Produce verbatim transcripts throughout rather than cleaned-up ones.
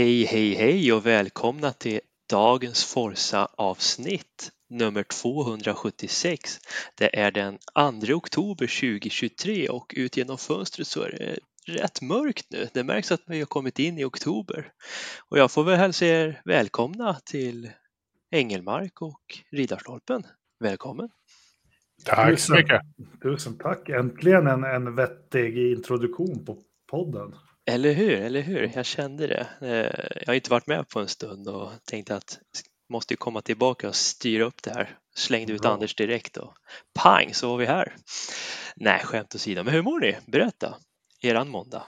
Hej, hej, hej och välkomna till dagens Forza-avsnitt nummer tvåhundrasjuttiosex. Det är den andra oktober tjugohundratjugotre och ut genom fönstret så är det rätt mörkt nu. Det märks att vi har kommit in i oktober. Och jag får väl hälsa er välkomna till Ängelmark och Riddarstolpen. Välkommen! Tack så mycket! Tusen tack! Äntligen en, en vettig introduktion på podden. Eller hur, eller hur? Jag kände det. Jag har inte varit med på en stund och tänkte att måste komma tillbaka och styra upp det här. Slängde ut Anders direkt och pang så var vi här. Nej, skämt åsido. Men hur mår ni? Berätta. Eran måndag.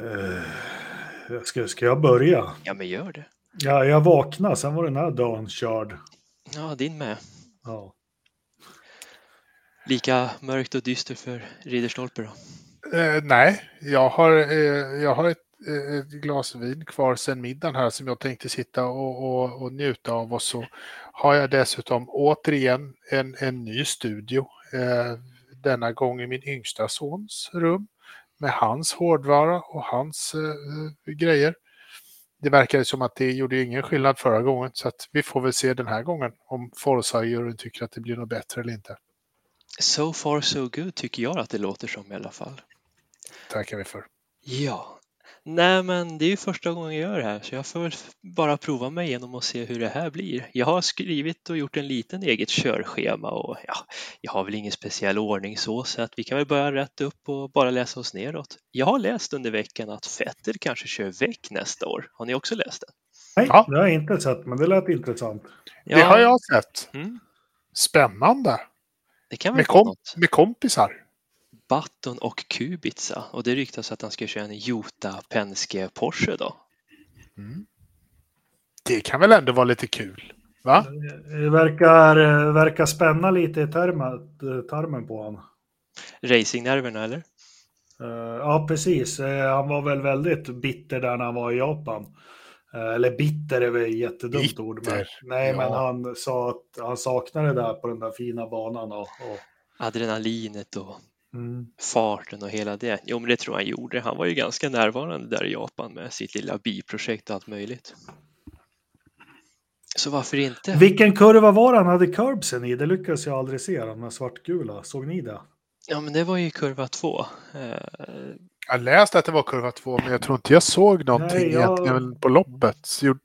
Uh, ska, ska jag börja? Ja, men gör det. Ja, jag vaknade. Sen var den här dagen körd. Ja, din med. Ja. Lika mörkt och dyster för Ridderstolpe då? Eh, nej, jag har, eh, jag har ett, eh, ett glas vin kvar sedan middagen här som jag tänkte sitta och, och, och njuta av. Och så har jag dessutom återigen en, en ny studio. Eh, denna gång i min yngsta sons rum med hans hårdvara och hans eh, grejer. Det verkar som att det gjorde ingen skillnad förra gången, så att vi får väl se den här gången om Forza-juryn tycker att det blir något bättre eller inte. So far so good tycker jag att det låter som i alla fall. Tackar vi för. Ja, nej men det är ju första gången jag gör det här så jag får bara prova mig igenom och se hur det här blir. Jag har skrivit och gjort en liten eget körschema och ja, jag har väl ingen speciell ordning så, så att vi kan väl börja rätt upp och bara läsa oss neråt. Jag har läst under veckan att Vettel kanske kör väck nästa år. Har ni också läst det? Nej, ja. Det har jag inte sett men det lät intressant. Ja. Det har jag sett. Mm. Spännande. Det kan med, komp- med kompisar. Button och Kubica. Och det ryktas att han ska köra en Jota Penske Porsche då. Mm. Det kan väl ändå vara lite kul, va? Det verkar, verkar spänna lite i termen, tarmen på han. Racingnerverna eller? Uh, ja, precis. Uh, han var väl väldigt bitter där när han var i Japan. Uh, eller bitter är väl ett jättedumt bitter. Ord. Men, nej, ja. Men han sa att han saknade det där på den där fina banan. Och, och... adrenalinet och... Mm. farten och hela det. Jo, men det tror jag han gjorde. Han var ju ganska närvarande där i Japan med sitt lilla biprojekt och allt möjligt. Så varför inte? Vilken kurva var han hade curbsen i? Det lyckades jag aldrig se, den med svartgula. Såg ni det? Ja, men det var ju kurva två. Jag läste att det var kurva två, men jag tror inte jag såg någonting. Nej, jag... på loppet.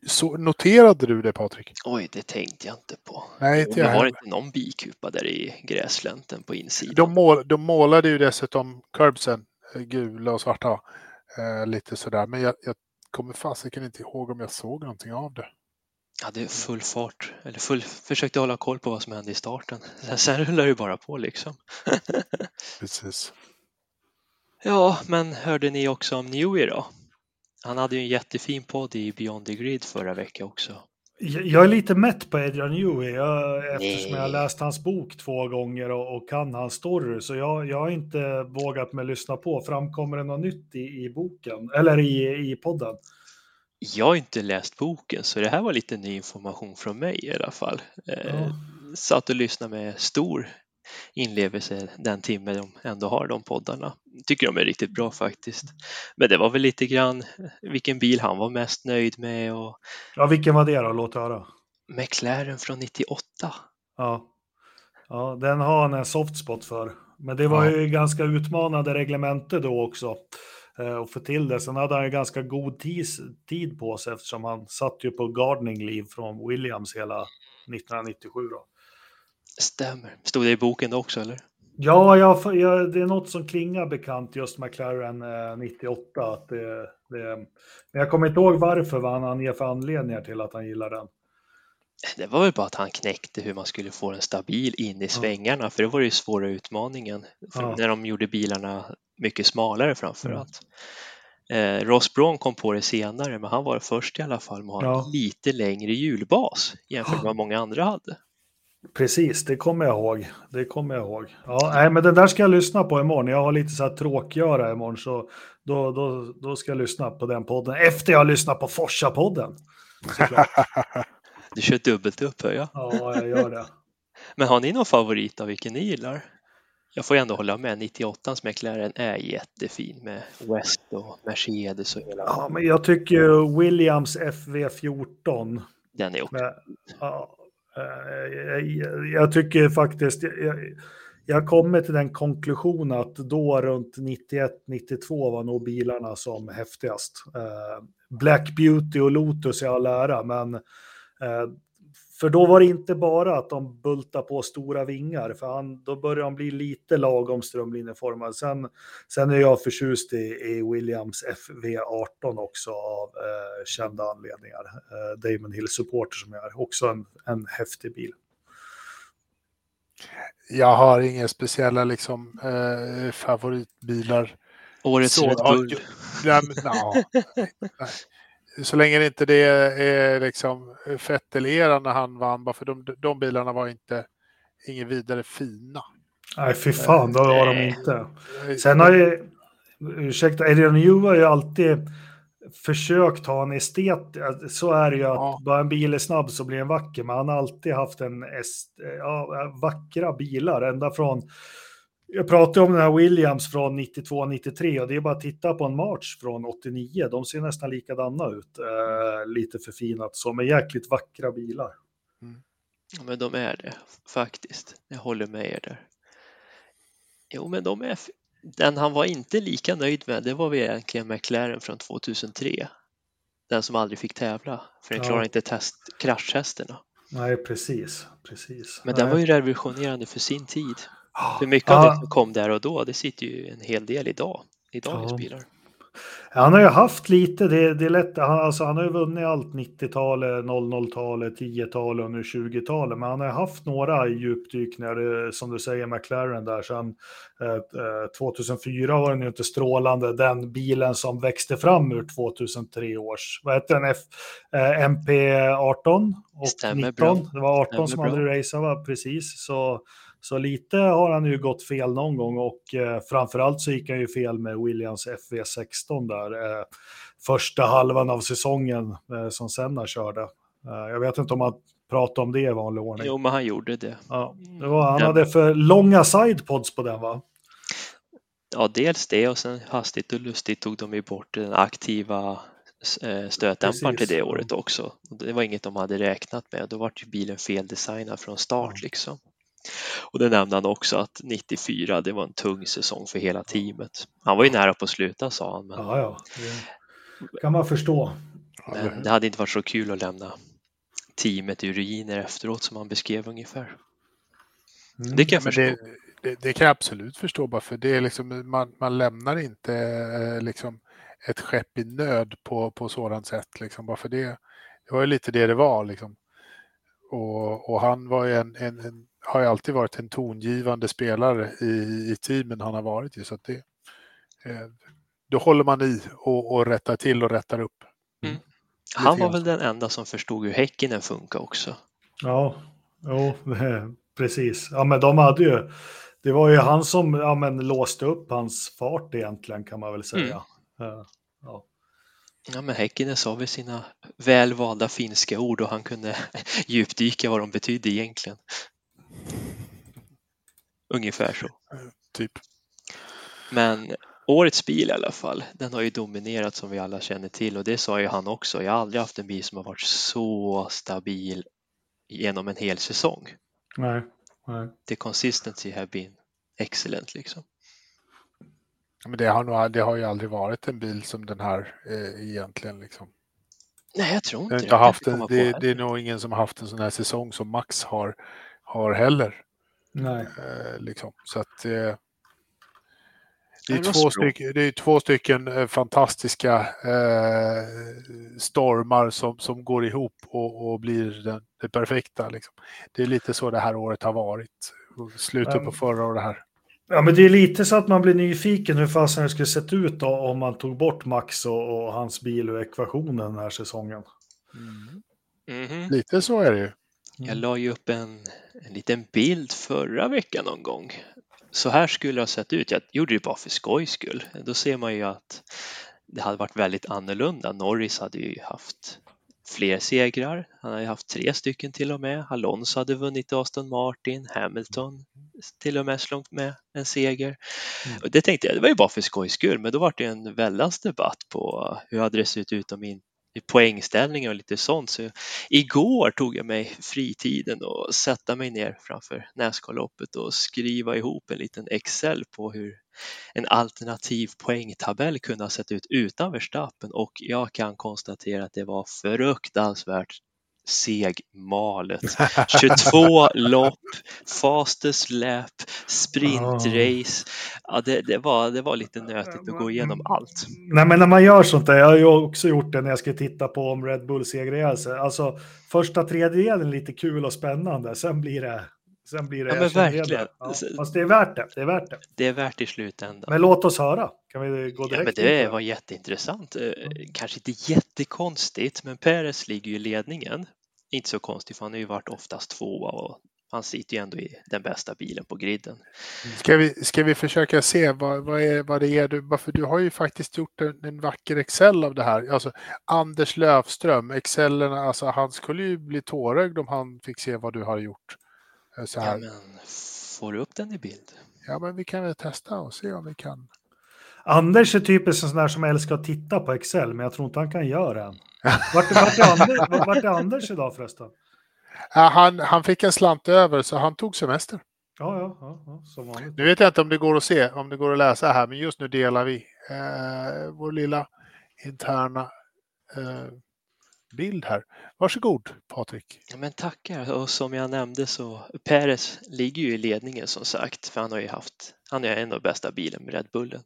Så noterade du det, Patrik? Oj, det tänkte jag inte på. Nej, inte jag. Det var inte någon bikupa där i gräslänten på insidan. De, mål, de målade ju dessutom curbsen gula och svarta eh, lite sådär. Men jag, jag kommer fasiken inte ihåg om jag såg någonting av det. Jag hade full fart, eller full, försökte hålla koll på vad som hände i starten. Sen rullar det bara på liksom. Precis. Ja, men hörde ni också om Newey då? Han hade ju en jättefin podd i Beyond the Grid förra veckan också. Jag är lite mätt på Adrian Newey jag, eftersom jag har läst hans bok två gånger och, och kan hans story. Så jag, jag har inte vågat mig lyssna på. Framkommer det något nytt i, i boken, eller i, i podden? Jag har inte läst boken så det här var lite ny information från mig i alla fall. Ja. Satt och lyssnade med stor inlevelse den timme de ändå har de poddarna. Tycker de är riktigt bra faktiskt. Men det var väl lite grann vilken bil han var mest nöjd med. Och... ja, vilken var det då? Låt höra. McLaren från nittioåtta. Ja, ja den har han en softspot för. Men det var ja. ju ganska utmanande reglemente då också. Och för till det. Sen hade han ju ganska god tis, tid på sig eftersom han satt ju på gardening-liv från Williams hela nittonhundranittiosju då. Stämmer. Stod det i boken också eller? Ja, jag, jag, det är något som klingar bekant just McLaren eh, nittioåtta. Att det, det, men jag kommer inte ihåg varför vad han ger för anledningar till att han gillar den. Det var väl bara att han knäckte hur man skulle få den stabil in i svängarna. Mm. För det var ju svåra utmaningen. För mm. när de gjorde bilarna mycket smalare framförallt. Mm. Eh, Ross Brawn kom på det senare men han var först i alla fall med att ha en lite längre hjulbas jämfört med vad många andra hade. Precis, det kommer jag ihåg. Det kommer jag ihåg. Ja, nej, men den där ska jag lyssna på imorgon. Jag har lite så här tråkigöra imorgon så då, då, då ska jag lyssna på den podden. Efter jag lyssnar på Forsa-podden. Du kör dubbelt upp, hör jag. Ja, jag gör det. Men har ni någon favorit av vilken ni gillar? jag får ändå hålla med, nittioåttans McLaren är jättefin med West och Mercedes och hela. Ja, men jag tycker Williams F V fjorton, den är också. Men, ja, jag, jag tycker faktiskt jag, jag kommer till den konklusionen att då runt nittioett nittiotvå var nog bilarna som häftigast. Black Beauty och Lotus i all ära, men för då var det inte bara att de bultade på stora vingar, för han, då började han bli lite lagom strömlinjeformad. Sen, sen är jag förtjust i, i Williams F V arton också av eh, kända anledningar. Eh, Damon Hill-supporter som jag är, också en, en häftig bil. Jag har inga speciella liksom, eh, favoritbilar. Årets så, Red Bull. Ja, men, na, nej, nej. Så länge det inte det är liksom Vettel-eran när han vann, bara för de, de bilarna var inte ingen vidare fina. Nej, fy fan, då var de inte. Sen har ju, ursäkta, Adrian Newey har ju alltid försökt ha en estet, så är det ju att ja. Bara en bil är snabb så blir den vacker, men han har alltid haft en est, ja, vackra bilar, ända från. Jag pratade om den här Williams från nittiotvå nittiotre och det är bara att titta på en match från åttionio. De ser nästan likadana ut. Eh, lite förfinat så, men jäkligt vackra bilar. Mm. Ja, men de är det faktiskt. Jag håller med er där. Jo, men de är... Den han var inte lika nöjd med, det var väl egentligen McLaren från två tusen tre. Den som aldrig fick tävla. För den klarade ja. inte test... kraschhästerna. Nej, precis. precis. Men Nej. den var ju revolutionerande för sin tid. För mycket av det som kom där och då, det sitter ju en hel del idag i dagens ja. bilar. Han har ju haft lite, det, det är lätt, han, alltså, han har ju vunnit allt nittiotalet, noll noll-talet, tiotalet och nu tjugotalet, men han har haft några djupdykningar, som du säger McLaren där sedan eh, två tusen fyra var den ju inte strålande, den bilen som växte fram ur två tusen tre års, vad heter den, F, eh, M P arton och stämmer nitton, bra. Det var arton stämmer som hade raceat, va? Precis, så Så lite har han ju gått fel någon gång och eh, framförallt så gick han ju fel med Williams F V sexton där. Eh, första halvan av säsongen eh, som Senna körde. Eh, jag vet inte om han pratade om det i vanlig ordning. Jo, men han gjorde det. Ja, det var, han ja. hade för långa sidepods på den, va? Ja, dels det och sen hastigt och lustigt tog de ju bort den aktiva stötdämparen till det året också. Det var inget de hade räknat med. Då var ju bilen feldesignad från start ja. liksom. Och det nämnde han också att nittiofyra, det var en tung säsong för hela teamet. Han var ju nära på att sluta, sa han. Men... Ja, ja. Det kan man förstå. Men det hade inte varit så kul att lämna teamet i ruiner efteråt som han beskrev ungefär. Mm, det kan jag förstå. Det, det, det kan jag absolut förstå, bara för det är liksom, man, man lämnar inte liksom, ett skepp i nöd på, på sådant sätt. Liksom, bara för det, det var ju lite det det var. Liksom. Och, och han var ju en, en, en har ju alltid varit en tongivande spelare i, i teamen han har varit i. Så att det, eh, då håller man i och, och rättar till och rättar upp. Mm. Han var väl den enda som förstod hur Häkkinen funkar också. Ja, jo, precis. Ja, men de hade ju, det var ju han som ja, men, låste upp hans fart egentligen kan man väl säga. Mm. Ja. Ja, men Häkkinen sa väl sina välvalda finska ord och han kunde djupdyka vad de betydde egentligen. Ungefär så. Typ. Men årets bil i alla fall, den har ju dominerat som vi alla känner till och det sa ju han också. Jag har aldrig haft en bil som har varit så stabil genom en hel säsong. Nej. Nej. The consistency has been excellent liksom. Men det har, nog, det har ju aldrig varit en bil som den här eh, egentligen liksom. Nej, jag tror inte jag det. Haft en, det, det är nog ingen som har haft en sån här säsong som Max har, har heller. Nej. Eh, liksom. Så att, eh, det, är två stycken, det är två stycken fantastiska eh, stormar som, som går ihop och, och blir den, det perfekta. Liksom. Det är lite så det här året har varit. Slutet um. på förra året här. Ja, men det är lite så att man blir nyfiken hur fasen det skulle sett ut då, om man tog bort Max och, och hans bil och ekvationen den här säsongen. Mm. Mm-hmm. Lite så är det ju. Mm. Jag la ju upp en, en liten bild förra veckan någon gång. Så här skulle det ha sett ut. Jag gjorde det bara för skojs skull. Då ser man ju att det hade varit väldigt annorlunda. Norris hade ju haft fler segrar. Han hade haft tre stycken till och med. Alonso hade vunnit Aston Martin, Hamilton till och med slungt med en seger. Mm. Och det tänkte jag, det var ju bara för skojs skull, men då var det en väldans debatt på hur hade det sett ut om in, poängställningar och lite sånt. Så igår tog jag mig fritiden och sätta mig ner framför NASCAR-loppet och skriva ihop en liten Excel på hur en alternativ poängtabell kunde ha sett ut utan Verstappen, och jag kan konstatera att det var fruktansvärt segmalet. tjugotvå lopp, fastest lap, sprintrace. Ja, det, det, var, det var lite nötigt att gå igenom allt. Nej, men när man gör sånt där, jag har ju också gjort det när jag ska titta på om Red Bull segrar. Alltså, alltså första tredjedelen är lite kul och spännande, sen blir det sen blir det ja, men verkligen. Ja, fast det är värt det, det är värt det. Det är värt i slutändan. Men låt oss höra. Kan vi gå direkt? Ja, men det var jätteintressant. Kanske inte jättekonstigt, men Perez ligger ju i ledningen. Inte så konstigt, för han har ju varit oftast tvåa och han sitter ju ändå i den bästa bilen på griden. Ska vi, ska vi försöka se vad, vad, är, vad det är du, för du har ju faktiskt gjort en, en vacker Excel av det här. Alltså Anders Löfström, Excellerna, alltså han skulle ju bli tårögd om han fick se vad du har gjort. Så här. Ja, men får du upp den i bild? Ja, men vi kan väl testa och se om vi kan. Anders är typiskt en sån där som älskar att titta på Excel, men jag tror inte han kan göra den. Vart, vart, är, Anders, vart är Anders idag förresten? Ja, han, han fick en slant över så han tog semester. Ja, ja, ja, ja, som vanligt. Nu vet jag inte om det går att se, om det går att läsa här, men just nu delar vi eh, vår lilla interna eh, bild här. Varsågod Patrik. Ja, men tackar, och som jag nämnde så Perez ligger ju i ledningen som sagt, för han har ju haft, han är en av bästa bilen med Red Bullen.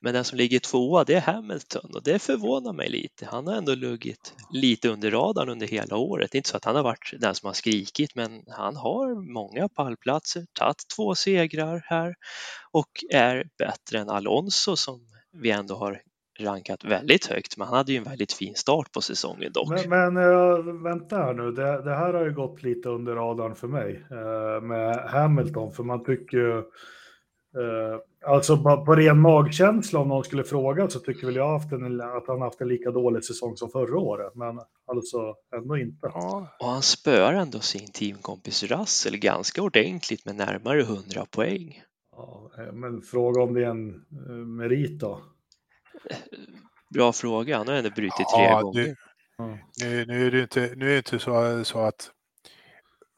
Men den som ligger tvåa, det är Hamilton, och det förvånar mig lite. Han har ändå luggit lite under radarn under hela året. Det är inte så att han har varit den som har skrikit, men han har många pallplatser, tagit två segrar här och är bättre än Alonso som vi ändå har rankat väldigt högt, men han hade ju en väldigt fin start på säsongen dock. Men, men äh, vänta här nu, det, det här har ju gått lite under radarn för mig äh, med Hamilton, för man tycker ju äh, alltså på, på ren magkänsla, om någon skulle fråga så tycker väl jag haft en, att han haft en lika dålig säsong som förra året, men alltså ändå inte. Ja. Och han spör ändå sin teamkompis Russell ganska ordentligt med närmare hundra poäng. Ja, men fråga om det är en uh, merit då. Bra fråga, han har ändå brutit tre ja, gånger. Nu, nu, nu är det inte, nu är det inte så, så att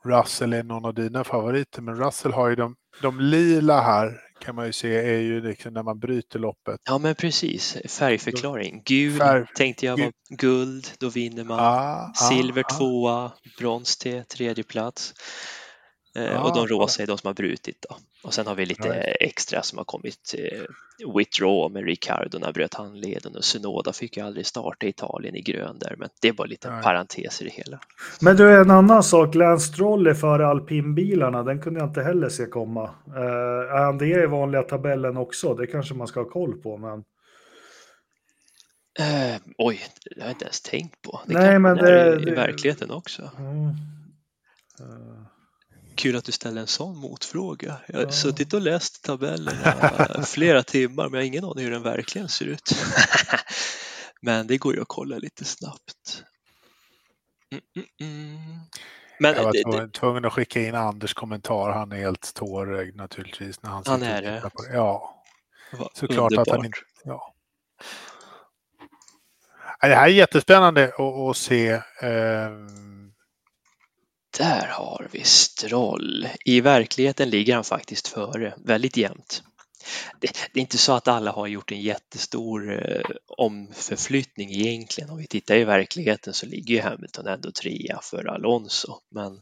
Russell är någon av dina favoriter, men Russell har ju de, de lila här kan man ju se är ju liksom när man bryter loppet. Ja, men precis, färgförklaring. Gul Färg, tänkte jag var guld, då vinner man. Ah, Silver ah, tvåa, ah. brons till tredje plats. Ah, och de rosa är de som har brutit då. Och sen har vi lite nej. extra som har kommit. Eh, withdraw med Ricardo, när bröt handleden, och Tsunoda fick ju aldrig starta i Italien i grön där. Men det var lite nej. parenteser i det hela. Men du, en annan sak. Lance Stroll är före alpinbilarna. Den kunde jag inte heller se komma. Eh, det är i vanliga tabellen också. Det kanske man ska ha koll på, men... Eh, oj, det har jag inte ens tänkt på. Det nej, men det... I, i verkligheten också. Mm. Uh... Kul att du ställer en sån motfråga. Jag har ja. suttit och läst tabellerna flera timmar, men jag har ingen aning hur den verkligen ser ut. Men det går ju att kolla lite snabbt. Mm, mm, mm. Men jag var det, det, tvungen att skicka in Anders kommentar. Han är helt tårögd naturligtvis. När han han är det? På det. Ja, såklart att han inte... Ja. Det här är jättespännande att se... Eh, Där har vi Stroll. I verkligheten ligger han faktiskt före. Väldigt jämnt. Det, det är inte så att alla har gjort en jättestor eh, omförflyttning egentligen. Om vi tittar i verkligheten så ligger ju Hamilton ändå trea för Alonso. Men mm.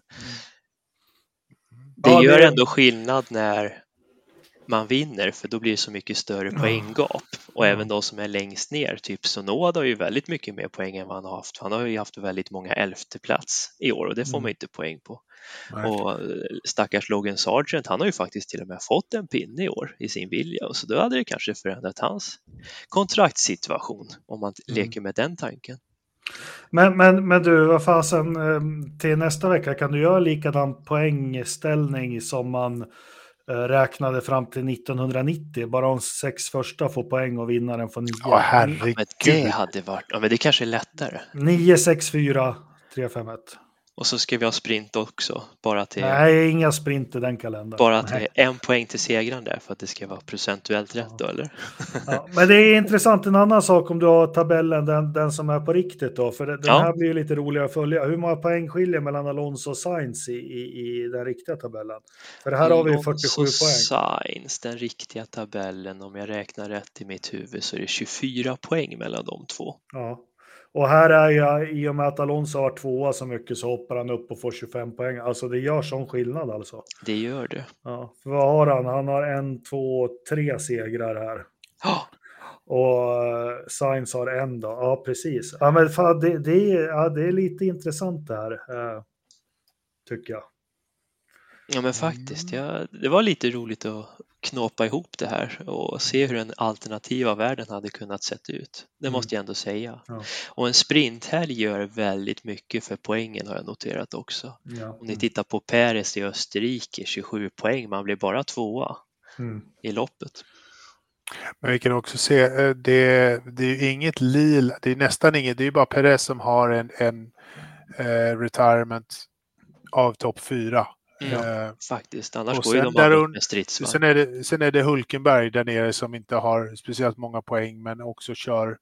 det ja, gör det... ändå skillnad när man vinner, för då blir det så mycket större poänggap. Och även de som är längst ner, typ Tsunoda har ju väldigt mycket mer poäng än vad han har haft. Han har ju haft väldigt många elfte plats i år, och det får man inte poäng på. Nej. Och stackars Logan Sargent, han har ju faktiskt till och med fått en pinne i år i sin vilja, och så då hade det kanske förändrat hans kontraktssituation om man mm. leker med den tanken. Men, men, men du, vad fasen, till nästa vecka kan du göra likadan poängställning som man räknade fram till nittonhundranittio. Bara de sex första får poäng och vinnaren får nio. Ja, herregud. Men det hade varit... Ja, men det kanske är lättare. nio, sex, fyra, tre, fem, ett. Och så ska vi ha sprint också. Bara till, nej, inga sprinter den kalendern. Bara att det är en poäng till segraren där för att det ska vara procentuellt rätt, ja. Då, eller? Ja, men det är intressant en annan sak om du har tabellen, den, den som är på riktigt då. För den ja. här blir ju lite roligare att följa. Hur många poäng skiljer mellan Alonso och Sainz i, i, i den riktiga tabellen? För här Alonso har vi fyrtiosju poäng. Sainz, den riktiga tabellen, om jag räknar rätt i mitt huvud så är det tjugofyra poäng mellan de två. Ja. Och här är jag, i och med att Alonso har tvåa så mycket så hoppar han upp och får tjugofem poäng. Alltså det gör sån skillnad alltså. Det gör det. Ja, för vad har han? Han har en, två, tre segrar här. Ja. Och Sainz har en då. Ja, precis. Ja, men fan, det, det, är, ja, det är lite intressant det här, eh, tycker jag. Ja, men faktiskt. Ja, det var lite roligt att knåpa ihop det här och se hur den alternativa världen hade kunnat sett ut. Det måste jag ändå säga. Ja. Och en sprinthelg gör väldigt mycket för poängen, har jag noterat också. Ja. Om ni tittar på Perez i Österrike, tjugosju poäng, man blir bara tvåa mm. i loppet. Men vi kan också se, det, det är ju inget lil, det är nästan inget, det är ju bara Perez som har en, en uh, retirement av topp fyra. Ja, uh, faktiskt. Annars går ju de där med stridsvagn. Sen är, det, sen är det Hulkenberg där nere som inte har speciellt många poäng men också kör,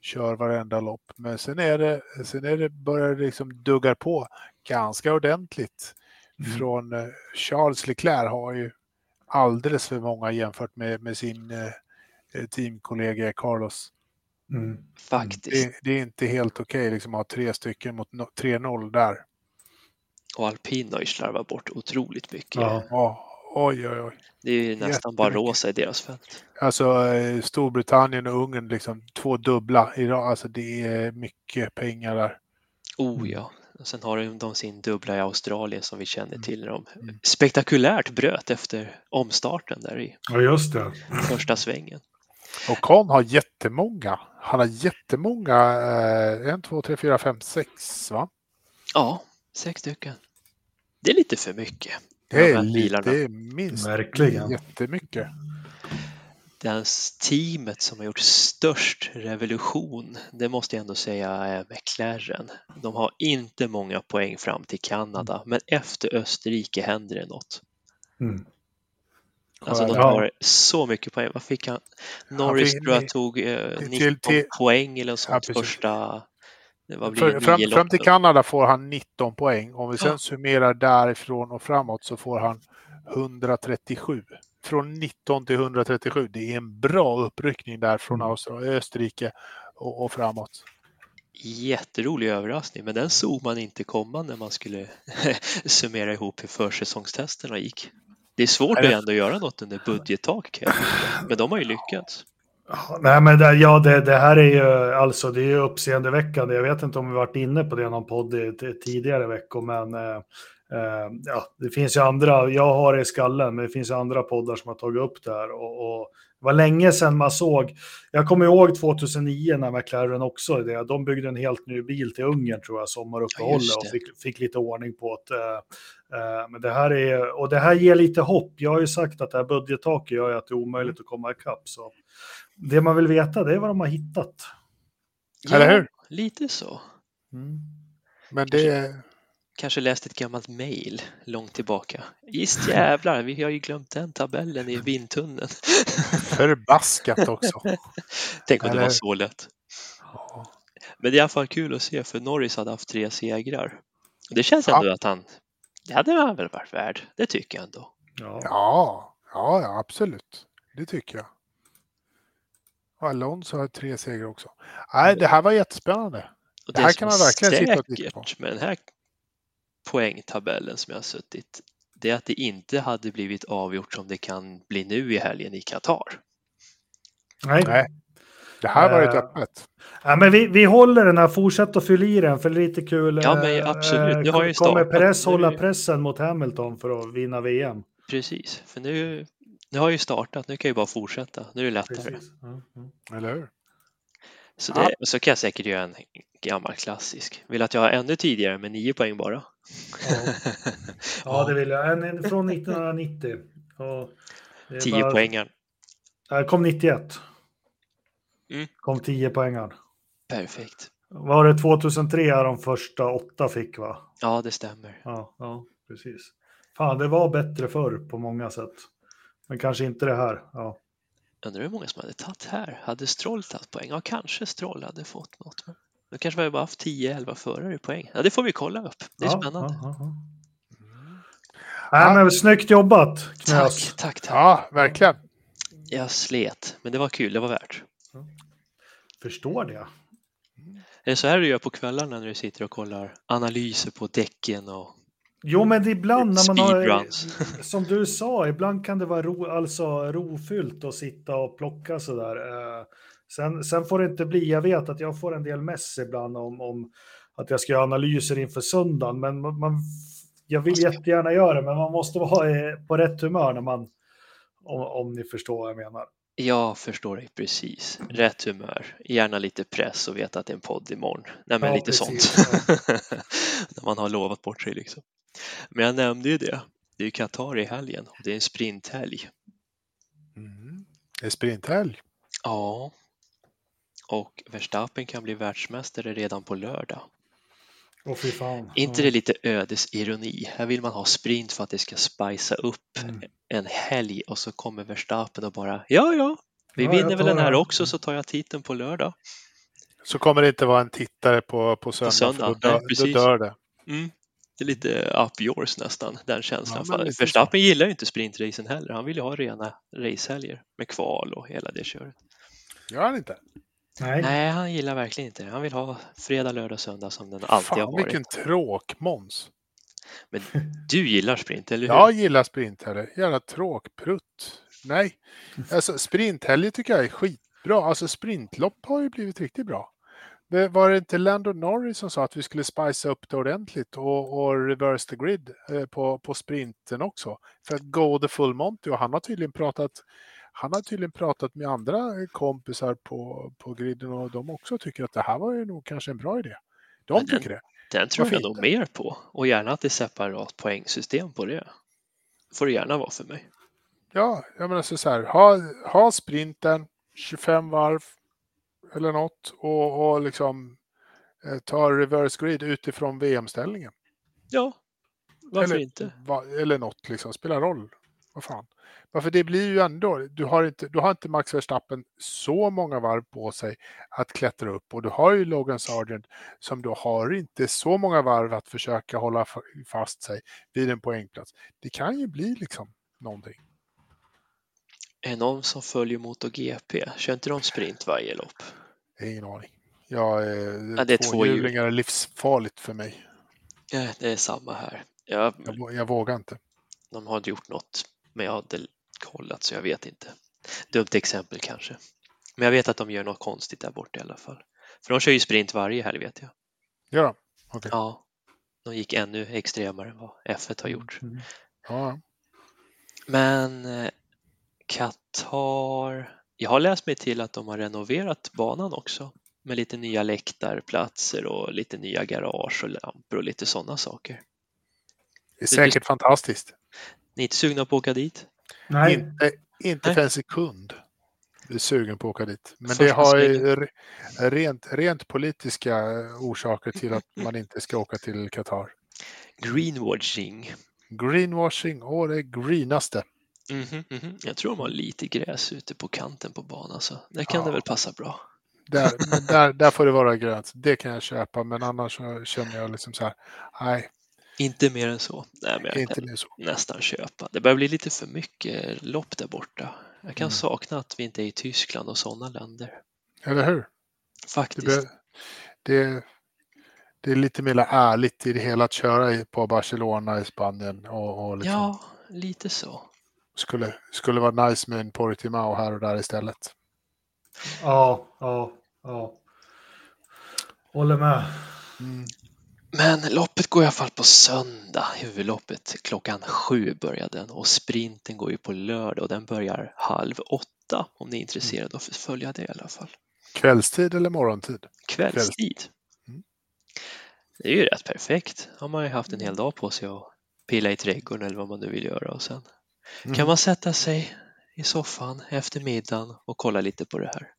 kör varenda lopp. Men sen är det, sen är det börjar liksom duggar på ganska ordentligt. Mm. Från uh, Charles Leclerc har ju alldeles för många jämfört med, med sin uh, teamkollega Carlos. Mm. Faktiskt. Det, det är inte helt okej okay, liksom, att ha tre stycken mot no, tre noll där. Och alpin har ju slarvat bort otroligt mycket. Ja, ja. Oj, oj, oj. Det är ju nästan bara rosa i deras fält. Alltså Storbritannien och Ungern, liksom två dubbla idag. Alltså det är mycket pengar där. Oh ja. Och sen har de sin dubbla i Australien som vi känner till. De spektakulärt bröt efter omstarten där i ja, just det. första svängen. Och Kahn har jättemånga. Han har jättemånga. En, två, tre, fyra, fem, sex va? Ja. Sex stycken. Det är lite för mycket. Det är, lite, det är minst verkligen jättemycket. Det teamet som har gjort störst revolution, det måste jag ändå säga, är McLaren. De har inte många poäng fram till Kanada, mm. men efter Österrike händer det något. Mm. Alltså de har ja. så mycket poäng. Vad fick han? Norris tror jag tog eh, nitton poäng eller sånt ja, första... För, fram, fram till Kanada får han nitton poäng. Om vi sen ja. summerar därifrån och framåt så får han etthundratrettiosju. Från nitton till etthundratrettiosju. Det är en bra uppryckning där från Australien, Österrike och, och framåt. Jätterolig överraskning, men den såg man inte komma när man skulle summera ihop hur försäsongstesterna gick. Det är svårt att ändå göra något under budgettak, men de har ju lyckats. Nej, men det, ja, det, det här är ju alltså, det är ju uppseendeväckande. Jag vet inte om vi varit inne på det någon podd tidigare veckor, men eh, ja, det finns ju andra, jag har det i skallen, men det finns ju andra poddar som har tagit upp det här och, och det var länge sedan man såg. Jag kommer ihåg tjugohundranio när McLaren också, det, de byggde en helt ny bil till Ungern tror jag, sommaruppehållet ja, och fick, fick lite ordning på att eh, men det här är, och det här ger lite hopp. Jag har ju sagt att det här budgettaket gör att det är omöjligt att komma ikapp, så det man vill veta, det är vad de har hittat. Ja, eller hur? Lite så. Mm. Men det kanske, kanske läst ett gammalt mejl långt tillbaka. Just jävlar, vi har ju glömt den tabellen i vindtunneln. Förbaskat också. Tänk om eller... det var så lätt. Men det är i alla fall kul att se, för Norris hade haft tre segrar. Det känns ändå ja. att han, det hade han väl varit värd. Det tycker jag ändå. Ja, ja, ja absolut. Det tycker jag. Alonso har tre segrar också. Nej, det här var jättespännande. Det, det här kan man verkligen sitta och titta på. Med den här poängtabellen som jag har suttit, det är att det inte hade blivit avgjort som det kan bli nu i helgen i Qatar. Nej. Nej. Det här var ett öppet. Ja, men vi, vi håller den här, fortsätt att fylla i den, för det är lite kul. Ja, men absolut. Nu har jag kommer Perez hålla pressen mot Hamilton för att vinna V M? Precis, för nu... Nu har ju startat, nu kan jag ju bara fortsätta. Nu är det lättare. Mm, mm. Eller hur? Så, det, ja. så kan jag säkert göra en gammal klassisk. Vill att jag har ännu tidigare med nio poäng bara? Ja, ja det vill jag. En, en från nittonhundranittio. tio bara... poängar. Kom nittioett. Mm. Kom tio poängar. Perfekt. Var det tjugohundratre de första åtta fick, va? Ja, det stämmer. Ja, ja, precis. Fan, det var bättre förr på många sätt. Men kanske inte det här. Ja. Undrar hur många som hade tagit här. Hade Stroll tagit poäng? Ja, kanske Stroll hade fått något. Nu kanske vi bara haft tio elva förare i poäng. Ja, det får vi kolla upp. Det är ja, spännande. Ja, ja, ja. Äh, men, snyggt jobbat, Knös. Tack, tack, tack. Ja, verkligen. Jag slet, men det var kul. Det var värt. Ja. Förstår det. Är det så här du gör på kvällarna när du sitter och kollar analyser på däcken och... Jo, men ibland när man har, som du sa, ibland kan det vara ro, alltså rofyllt att sitta och plocka sådär. Sen, sen får det inte bli, jag vet att jag får en del mess ibland om, om att jag ska göra analyser inför söndagen, men man, jag vill jättegärna göra det, men man måste vara på rätt humör när man, om, om ni förstår vad jag menar. Jag förstår dig precis. Rätt humör. Gärna lite press och veta att det är en podd imorgon. Nej, men ja, lite precis, sånt. Ja. När man har lovat bort sig liksom. Men jag nämnde ju det. Det är ju Qatar i helgen. Och det är en sprinthelg. Mm. Det är sprinthelg? Ja. Och Verstappen kan bli världsmästare redan på lördag. Åh, fy fan. Inte det lite ödesironi? Här vill man ha sprint för att det ska spicea upp mm. en helg, och så kommer Verstappen och bara, ja, ja, vi ja, vinner väl den här det. också, så tar jag titeln på lördag. Så kommer det inte vara en tittare på, på söndag, på söndag. Då, Nej, precis. Då dör det. Mm. Det är lite up yours nästan, den känslan. Ja, Verstappen så. Gillar ju inte sprintracen heller. Han vill ju ha rena racehelger med kval och hela det köret. Gör han inte? Nej. Nej, han gillar verkligen inte. Han vill ha fredag, lördag, söndag som den alltid Fan, har varit. Vilken tråkmåns. Men du gillar sprint, eller hur? Jag gillar sprint heller. Jävla tråkprutt. Nej, alltså sprinthelger tycker jag är skitbra. Alltså sprintlopp har ju blivit riktigt bra. Det var det inte Lando Norris som sa att vi skulle spicea upp det ordentligt och, och reverse the grid på, på sprinten också? För att go the full monty, och han har tydligen pratat... Han har tydligen pratat med andra kompisar på, på griden, och de också tycker att det här var ju nog kanske en bra idé. De den, tycker det. Den tror jag nog mer på. Och gärna att det är separat poängsystem på det. Får det gärna vara för mig. Ja, jag menar så här. Ha, ha sprinten, tjugofem varv eller något. Och, och liksom eh, ta reverse grid utifrån V M-ställningen. Ja, varför eller, inte? Va, eller något liksom, spelar roll. Vad fan. Varför det blir ju ändå, du har, inte, du har inte Max Verstappen så många varv på sig att klättra upp, och du har ju Logan Sargeant som du har inte så många varv att försöka hålla fast sig vid en poängplats. Det kan ju bli liksom någonting. Är någon som följer MotoGP? Kör inte de sprint varje lopp? Ingen aning. Jag, eh, ja, det är tvåhjulingar är livsfarligt för mig. Ja, det är samma här. Jag, jag, jag vågar inte. De har inte gjort något. Men jag hade kollat, så jag vet inte. Dumt exempel kanske. Men jag vet att de gör något konstigt där borta i alla fall. För de kör ju sprint varje helg, vet jag. Gör de? Okej. Ja. De gick ännu extremare än vad F ett har gjort. Mm. Ja. Men Qatar... Jag har läst mig till att de har renoverat banan också. Med lite nya läktarplatser och lite nya garage och lampor och lite sådana saker. Det är säkert du... fantastiskt. Ni är inte sugna på att åka dit? Nej. Inte, inte Nej. för en sekund är sugen på att åka dit. Men Först det har ju rent, rent politiska orsaker till att man inte ska åka till Qatar. Greenwashing. Greenwashing, och det greenaste. Mm-hmm, mm-hmm. Jag tror de har lite gräs ute på kanten på banan. Så där kan ja. det väl passa bra. Där, men där, där får det vara grönt. Det kan jag köpa, men annars känner jag liksom så här, nej. Inte mer än så. Nej, men jag kan så. nästan köpa. Det börjar bli lite för mycket lopp där borta. Jag kan mm. sakna att vi inte är i Tyskland och sådana länder. Eller hur? Faktiskt. Det, det, det är lite mer ärligt i det hela att köra på Barcelona i Spanien. Och, och liksom. Ja, lite så. Skulle, skulle vara nice med en Portimao här och där istället. Ja, ja, ja. Håller med. Mm. Men loppet går i alla fall på söndag, huvudloppet. Klockan sju börjar den, och sprinten går ju på lördag, och den börjar halv åtta, om ni är intresserade att följa det i alla fall. Kvällstid eller morgontid? Kvällstid. Kvällstid. Mm. Det är ju rätt perfekt. Har man ju haft en hel dag på sig att pilla i trädgården eller vad man nu vill göra, och sen mm. kan man sätta sig i soffan efter middagen och kolla lite på det här.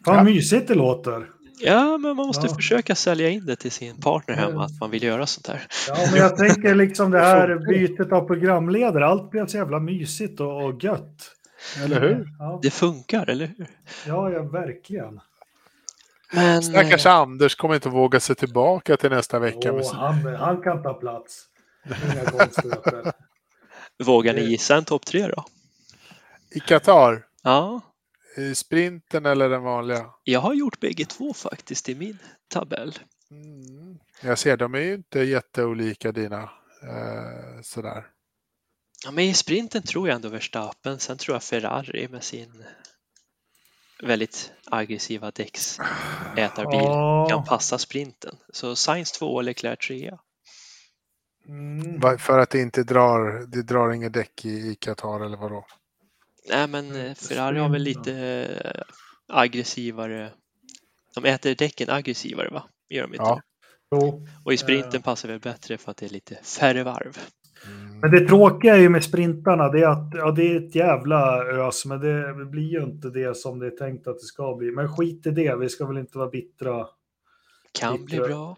Vad ja. mysigt det låter. Ja, men man måste ja. försöka sälja in det till sin partner hemma att man vill göra sånt här. Ja, men jag tänker liksom det här bytet av programledare, allt blev så jävla mysigt och, och gött. Eller hur? Ja. Det funkar, eller hur? Ja, ja verkligen. Men... Stackars Anders kommer inte våga sig tillbaka till nästa vecka. Åh, med sin... han, han kan ta plats. Inga konstigheter. Vågar ni gissa en topp tre då? I Qatar? Ja. I sprinten eller den vanliga? Jag har gjort bägge två faktiskt i min tabell. Mm. Jag ser, de är ju inte jätteolika dina. Eh, sådär. Ja, men i sprinten tror jag ändå Verstappen. Sen tror jag Ferrari med sin väldigt aggressiva däcks ätarbil oh. kan passa sprinten. Så Sainz två eller Leclerc trea. Mm. För att det inte drar, det drar inga däck i, i Qatar eller vadå? Nej, men Ferrari har väl lite aggressivare. De äter däcken aggressivare, va? Gör de inte? Ja. Och i sprinten passar väl bättre för att det är lite färre varv. Mm. Men det tråkiga är ju med sprintarna, det är att ja, det är ett jävla ös, men det blir ju inte det som det är tänkt att det ska bli. Men skit i det, vi ska väl inte vara bittra. Kan bittra. bli bra.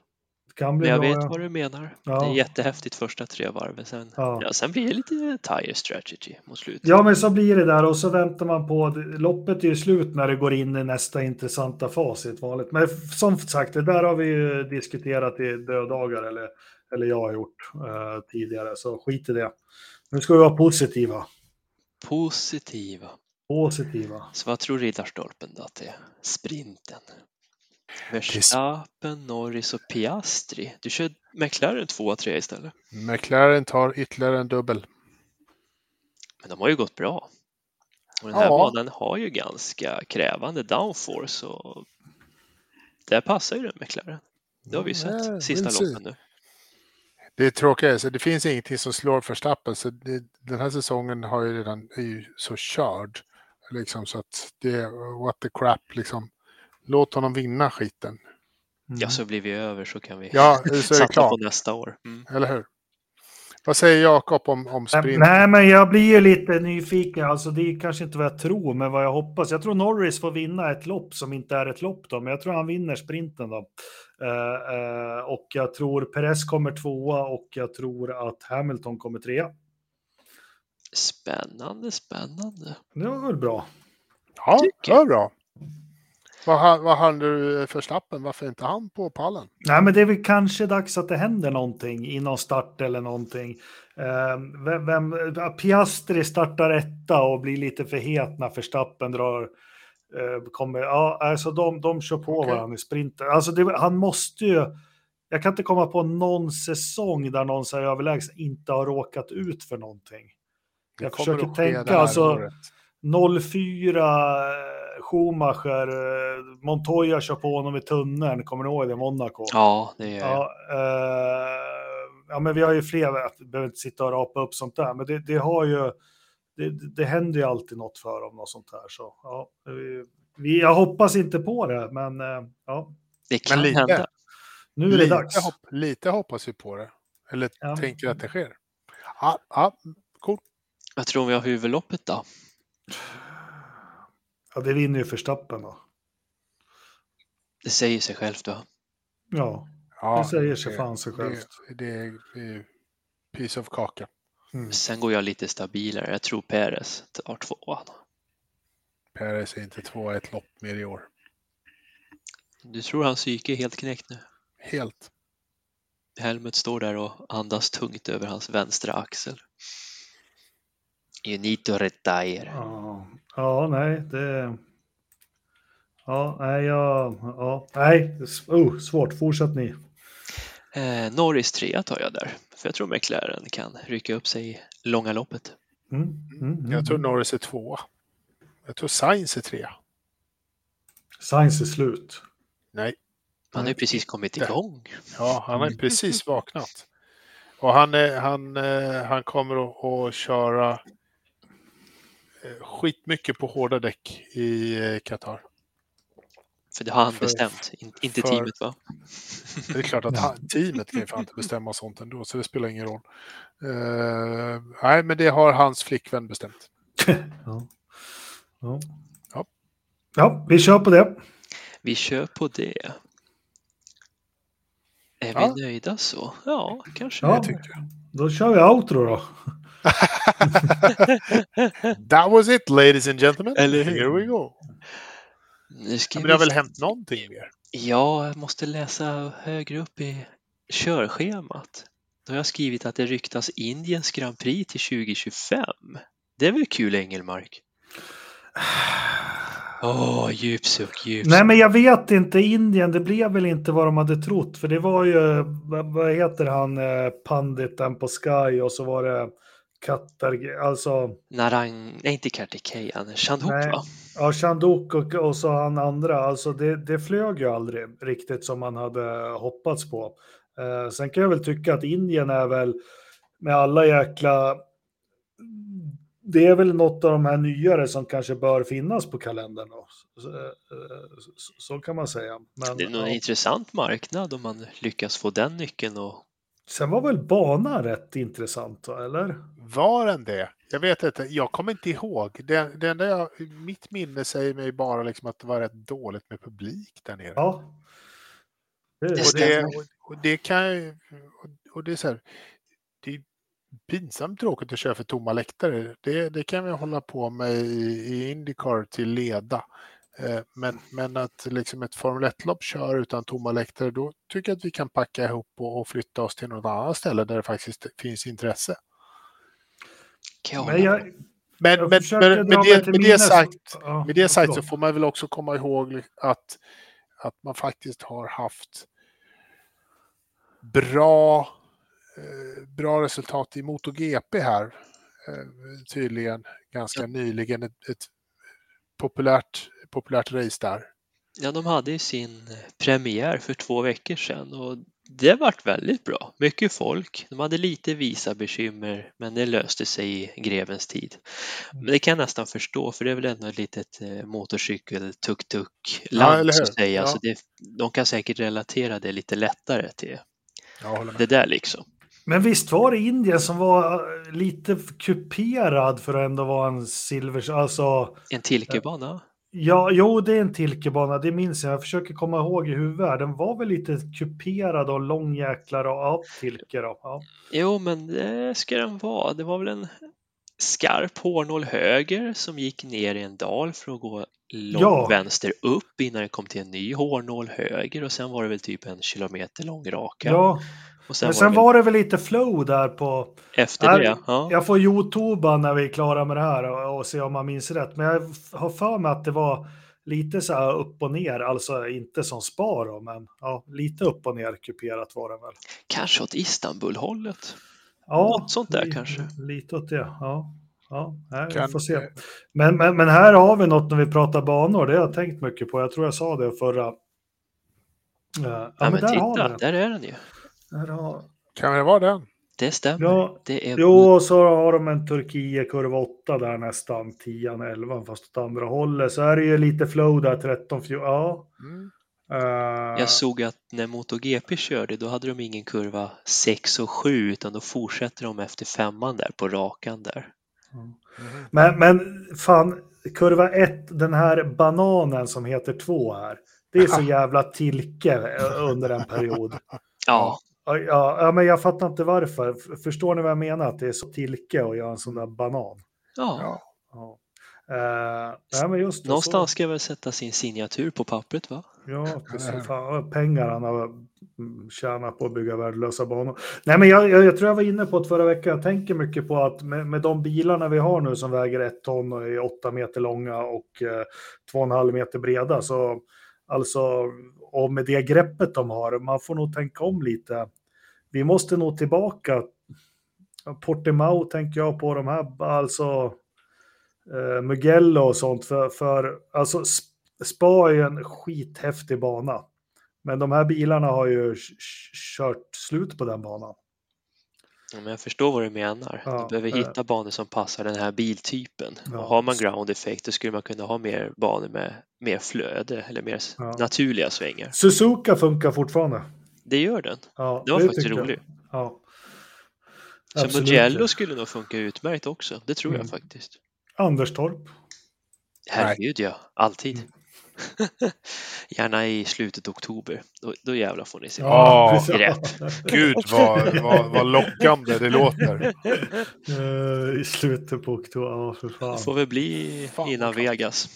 Kan bli men jag bra, vet ja. vad du menar. Ja. Det är jättehäftigt första tre varven. Sen, ja. Ja, sen blir det lite tire strategy mot slutet. Ja, men så blir det där och så väntar man på. Loppet är ju slut när det går in i nästa intressanta fas i ett vanligt. Men som sagt, det där har vi ju diskuterat i döddagar eller, eller jag har gjort eh, tidigare. Så skit i det. Nu ska vi vara positiva. Positiva. Positiva. Så vad tror Riddarstolpen då till sprinten? Verstappen, Norris och Piastri. Du kör McLaren två tre istället. McLaren tar ytterligare en dubbel. Men de har ju gått bra. Och den här ja. banan har ju ganska krävande downforce. Och där passar ju den McLaren. Det har vi ju sett ja, sista loppen nu. Det är tråkigt. Så det finns ingenting som slår Verstappen. Så det, den här säsongen har ju redan, är ju så körd. Liksom, så att det är what the crap liksom. Låt honom vinna skiten. Mm. Ja, så blir vi över så kan vi ja, satsa på nästa år. Mm. Eller hur? Vad säger Jakob om, om sprint? Nej, men jag blir ju lite nyfiken. Alltså, det är kanske inte vad jag tror, men vad jag hoppas. Jag tror Norris får vinna ett lopp som inte är ett lopp då, men jag tror han vinner sprinten då. Uh, uh, och jag tror Perez kommer tvåa och jag tror att Hamilton kommer trea. Spännande, spännande. Det var väl bra. Ja, det var bra. Vad, vad handlar du för Stappen? Varför inte han på pallen? Nej, men det är väl kanske dags att det händer någonting i någon start eller någonting. Eh, vem, vem, Piastri startar etta och blir lite för het när Verstappen drar. Eh, kommer, ja, alltså de, de kör på okay. varandra i sprinten. Alltså det, han måste ju... Jag kan inte komma på någon säsong där någon så här överlägsen inte har råkat ut för någonting. Jag det försöker tänka alltså noll fyra... Schumacher, Montoya kör på honom i tunneln, kommer ni ihåg det i Monaco? Ja, det gör jag. Ja, eh, ja, men vi har ju fler, behöver inte sitta och rapa upp sånt där, men det, det har ju det, det händer ju alltid något för dem och sånt här, så ja, vi, jag hoppas inte på det, men ja. Det kan lite, hända. Nu är lite, det dags. Hopp, lite hoppas vi på det, eller ja. tänker att det sker. Ja, ja, cool. Jag tror vi har huvudloppet då. Ja, det vinner ju Verstappen då. Det säger sig självt då. Ja, ja det säger sig det, fan sig självt. Det, det, det är piece of kaka. Mm. Sen går jag lite stabilare. Jag tror Perez tar tvåan. Perez är inte tvåa ett lopp mer i år. Du tror hans psyke är helt knäckt nu? Helt. Helmut står där och andas tungt över hans vänstra axel. You need to retire. Ja, ja nej, det... Ja, nej, ja... ja nej, oh, svårt. Fortsätt ni. Eh, Norris trea tar jag där. För jag tror McLaren kan rycka upp sig i långa loppet. Mm, mm, mm. Jag tror Norris är tvåa. Jag tror Sainz är trea. Sainz är slut. Nej. Han har ju precis kommit igång. Ja, han har precis vaknat. Och han, är, han, han kommer att, att köra skitmycket på hårda däck i Qatar. För det har han för, bestämt, In, inte för, teamet va? Det är klart att han, teamet kan ju fan inte bestämma sånt ändå, så det spelar ingen roll. Uh, nej, men det har hans flickvän bestämt. Ja. Ja. Ja. Ja, vi kör på det. Vi kör på det. Är ja. vi nöjda så? Ja, kanske. Ja, tycker jag. Då kör vi outro då. That was it, ladies and gentlemen. Eller hur? Here we go. Nu ska ja, men det har väl hänt någonting mer? Ja, jag måste läsa högre upp i körschemat. Då har jag skrivit att det ryktas Indiens Grand Prix till tjugo tjugofem. Det är väl kul, Ängelmark? Åh, oh, djupsuck, djupsuck. Nej, men jag vet inte. Indien, det blev väl inte vad de hade trott. För det var ju, vad heter han, panditen på Sky, och så var det Qatar, alltså... Narang, nej, inte Kartikei, han är Chandok, va? Ja, Chandok och, och så han andra. Alltså, det, det flög ju aldrig riktigt som man hade hoppats på. Eh, sen kan jag väl tycka att Indien är väl med alla jäkla... Det är väl något av de här nyare som kanske bör finnas på kalendern. Så, så, så kan man säga. Men det är nog en ja. intressant marknad om man lyckas få den nyckeln. Och... Sen var väl banan rätt intressant då, eller? Var den det? Jag vet inte. Jag kommer inte ihåg. Det, det enda jag, mitt minne säger mig bara liksom att det var rätt dåligt med publik där nere. Ja. Det, och det, och det kan och det är så här, det är pinsamt tråkigt att köra för tomma läktare. Det, det kan vi hålla på med i, i IndyCar till leda. Eh, men, men att liksom ett Formel ett-lopp kör utan tomma läktare, då tycker jag att vi kan packa ihop och, och flytta oss till något annat ställe där det faktiskt finns intresse. Men jag, men, jag men, men med, det, med, det sagt, ja, med det sagt så får man väl också komma ihåg att, att man faktiskt har haft bra bra resultat i MotoGP här tydligen ganska ja. nyligen ett, ett populärt, populärt race där. Ja, de hade ju sin premiär för två veckor sedan och det vart väldigt bra. Mycket folk. De hade lite visa bekymmer, men det löste sig i grevens tid. Men det kan jag nästan förstå, för det är väl ändå ett litet motorcykel-tuk-tuk-land, ja, så att säga. Ja. Så det, de kan säkert relatera det lite lättare till ja, det där liksom. Men visst var det Indien som var lite kuperad för att ändå vara en silvers... Alltså, en tilkebana? Ja, jo, det är en tilkebana, det minns jag. Jag försöker komma ihåg i huvudet. Den var väl lite kuperad och långjäklar och ja, tilke då. Ja. Jo, men det ska den vara. Det var väl en skarp hårnål höger som gick ner i en dal för att gå lång ja. vänster upp innan det kom till en ny hårnål höger, och sen var det väl typ en kilometer lång raka. Ja. Och sen men sen var det, var det väl lite flow där på... Efter här, det, ja. Jag får YouTubea när vi är klara med det här och, och se om man minns rätt. Men jag har för mig att det var lite så här upp och ner. Alltså inte som spar, men ja, lite upp och ner kuperat var det väl. Kanske åt Istanbul-hållet. Ja, något sånt där lite, kanske. Lite åt det, ja. Ja, här, vi får se. Men, men, men här har vi något när vi pratar banor. Det har jag tänkt mycket på. Jag tror jag sa det förra... Ja, ja men, men där titta, har vi där är den ju. Har... Kan det vara den? Det stämmer. Ja. Det är... Jo, så har de en Turkiekurva åtta där nästan, tio elva fast åt andra hållet. Så är det ju lite flow där, tretton fjorton. Ja. Mm. Uh... Jag såg att när MotoGP körde, då hade de ingen kurva sex och sju, utan då fortsätter de efter femman där på rakan där. Mm. Mm. Men, men fan, kurva ett, den här bananen som heter två här, det är så jävla tilke under en period. Ja. Ja, ja, men jag fattar inte varför. Förstår ni vad jag menar? Att det är så tilke att göra en sån där banan. Ja. Ja. Ja. Eh, nej, men just det, någonstans så. Ska jag väl sätta sin signatur på pappret, va? Ja, precis. Fan, pengar han har tjänat på att bygga värdelösa banor. Nej, men jag, jag, jag tror jag var inne på att förra veckan. Jag tänker mycket på att med, med de bilarna vi har nu som väger ett ton och är åtta meter långa och eh, två och en halv meter breda, så alltså... Och med det greppet de har, man får nog tänka om lite. Vi måste nog tillbaka. Portimao tänker jag på, de här, alltså eh, Mugello och sånt. För, för alltså Spa är ju en skithäftig bana. Men de här bilarna har ju kört slut på den banan. Ja, men jag förstår vad du menar. Ja, du behöver hitta äh... banor som passar den här biltypen. Ja, och har man ground effect, då skulle man kunna ha mer banor med mer flöde eller mer ja. naturliga svängar. Suzuka funkar fortfarande. Det gör den. Ja, det var det faktiskt roligt. Ja. Så Mugello skulle nog funka utmärkt också. Det tror mm. jag faktiskt. Anderstorp. Herregud, ja. Alltid. Mm. Gärna i slutet av oktober. Då, då jävlar får ni se. Ja, grepp. Gud vad, vad, vad lockande det låter. I slutet på oktober, ja för fan. Det får väl bli fan, innan fan. Vegas.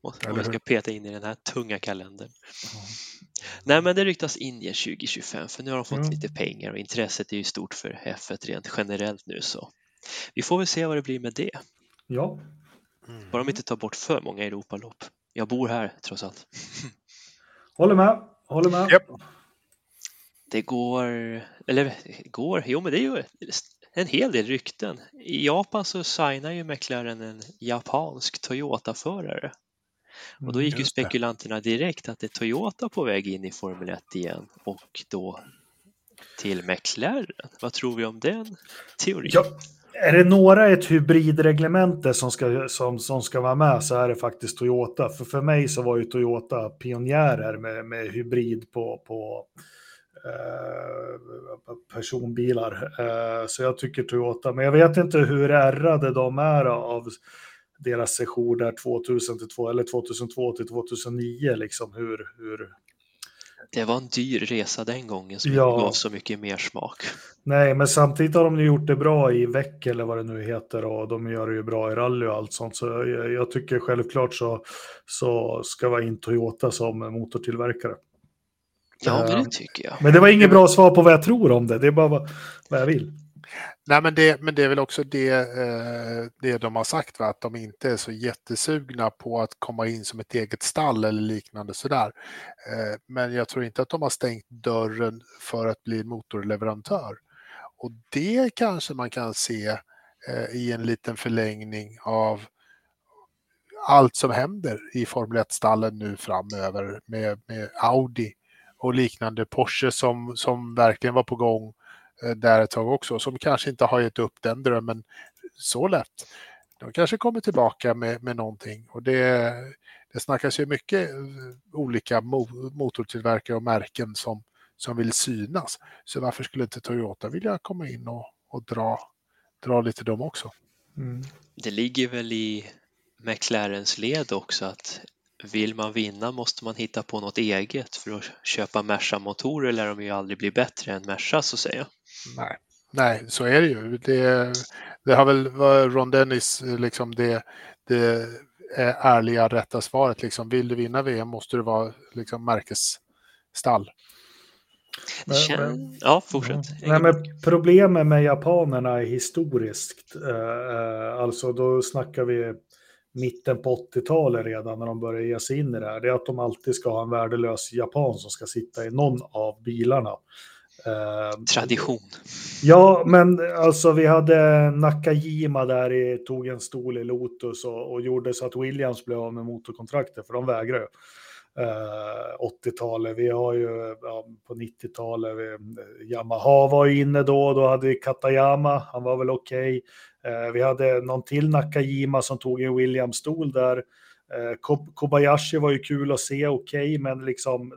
Om jag ska peta in i den här tunga kalendern. Ja. Nej, men det ryktas Indien tjugo tjugofem, för nu har de fått mm. lite pengar och intresset är ju stort för F ett rent generellt nu, så vi får väl se vad det blir med det. Ja. Mm. Bara de inte tar bort för många Europalopp. Jag bor här trots allt. Håller med, håller med. Yep. Det går, eller går, jo men det är ju en hel del rykten. I Japan så signar ju McLaren en japansk Toyota-förare. Och då gick ju spekulanterna direkt att det är Toyota på väg in i Formel ett igen och då till McLaren. Vad tror vi om den teorin? Ja, är det några ett hybridreglemente som ska, som, som ska vara med så är det faktiskt Toyota. För för mig så var ju Toyota pionjärer med, med hybrid på, på eh, personbilar. Eh, så jag tycker Toyota. Men jag vet inte hur ärrade de är av deras session där tvåtusen till två eller tvåtusentvå till tvåtusennio liksom hur hur det var en dyr resa den gången som ja. Gav så mycket mer smak. Nej, men samtidigt har de ju gjort det bra i veck eller vad det nu heter och de gör det ju bra i rally och allt sånt, så jag, jag tycker självklart så så ska vara in Toyota som motortillverkare. Ja, men det tycker jag. Men det var inget bra svar på vad jag tror om det. Det är bara vad, vad jag vill. Nej, men det, men det är väl också det, eh, det de har sagt, va? Att de inte är så jättesugna på att komma in som ett eget stall eller liknande sådär. Eh, men jag tror inte att de har stängt dörren för att bli motorleverantör. Och det kanske man kan se eh, i en liten förlängning av allt som händer i Formel ett-stallen nu framöver med, med Audi och liknande, Porsche som, som verkligen var på gång där ett tag också, som kanske inte har gett upp den drömmen så lätt. De kanske kommer tillbaka med, med någonting och det, det snackas ju mycket olika mo- motortillverkare och märken som, som vill synas. Så varför skulle inte Toyota vilja komma in och, och dra, dra lite dem också? Mm. Det ligger väl i McLarens led också att vill man vinna måste man hitta på något eget, för att köpa Merca-motorer lär de ju aldrig bli bättre än Merca så att säga. Nej, nej så är det ju. Det, det har väl Ron Dennis liksom det, det är ärliga rätta svaret. Liksom, vill du vinna V M måste du vara liksom, märkesstall. Men, men, ja, fortsätt. Nej, men problemet med japanerna är historiskt. Alltså då snackar vi mitten på åttiotalet redan när de börjar ge sig in i det här, det är att de alltid ska ha en värdelös japan som ska sitta i någon av bilarna. Tradition. Ja, men alltså vi hade Nakajima där i, tog en stol i Lotus och, och gjorde så att Williams blev av med motorkontraktet, för de vägrar ju. åttiotalet, vi har ju ja, på nittiotalet vi, Yamaha var inne då, då hade vi Katayama, han var väl okej okay. eh, vi hade någon till Nakajima som tog en Williams stol där, eh, Kob- Kobayashi var ju kul att se, okej okay, men liksom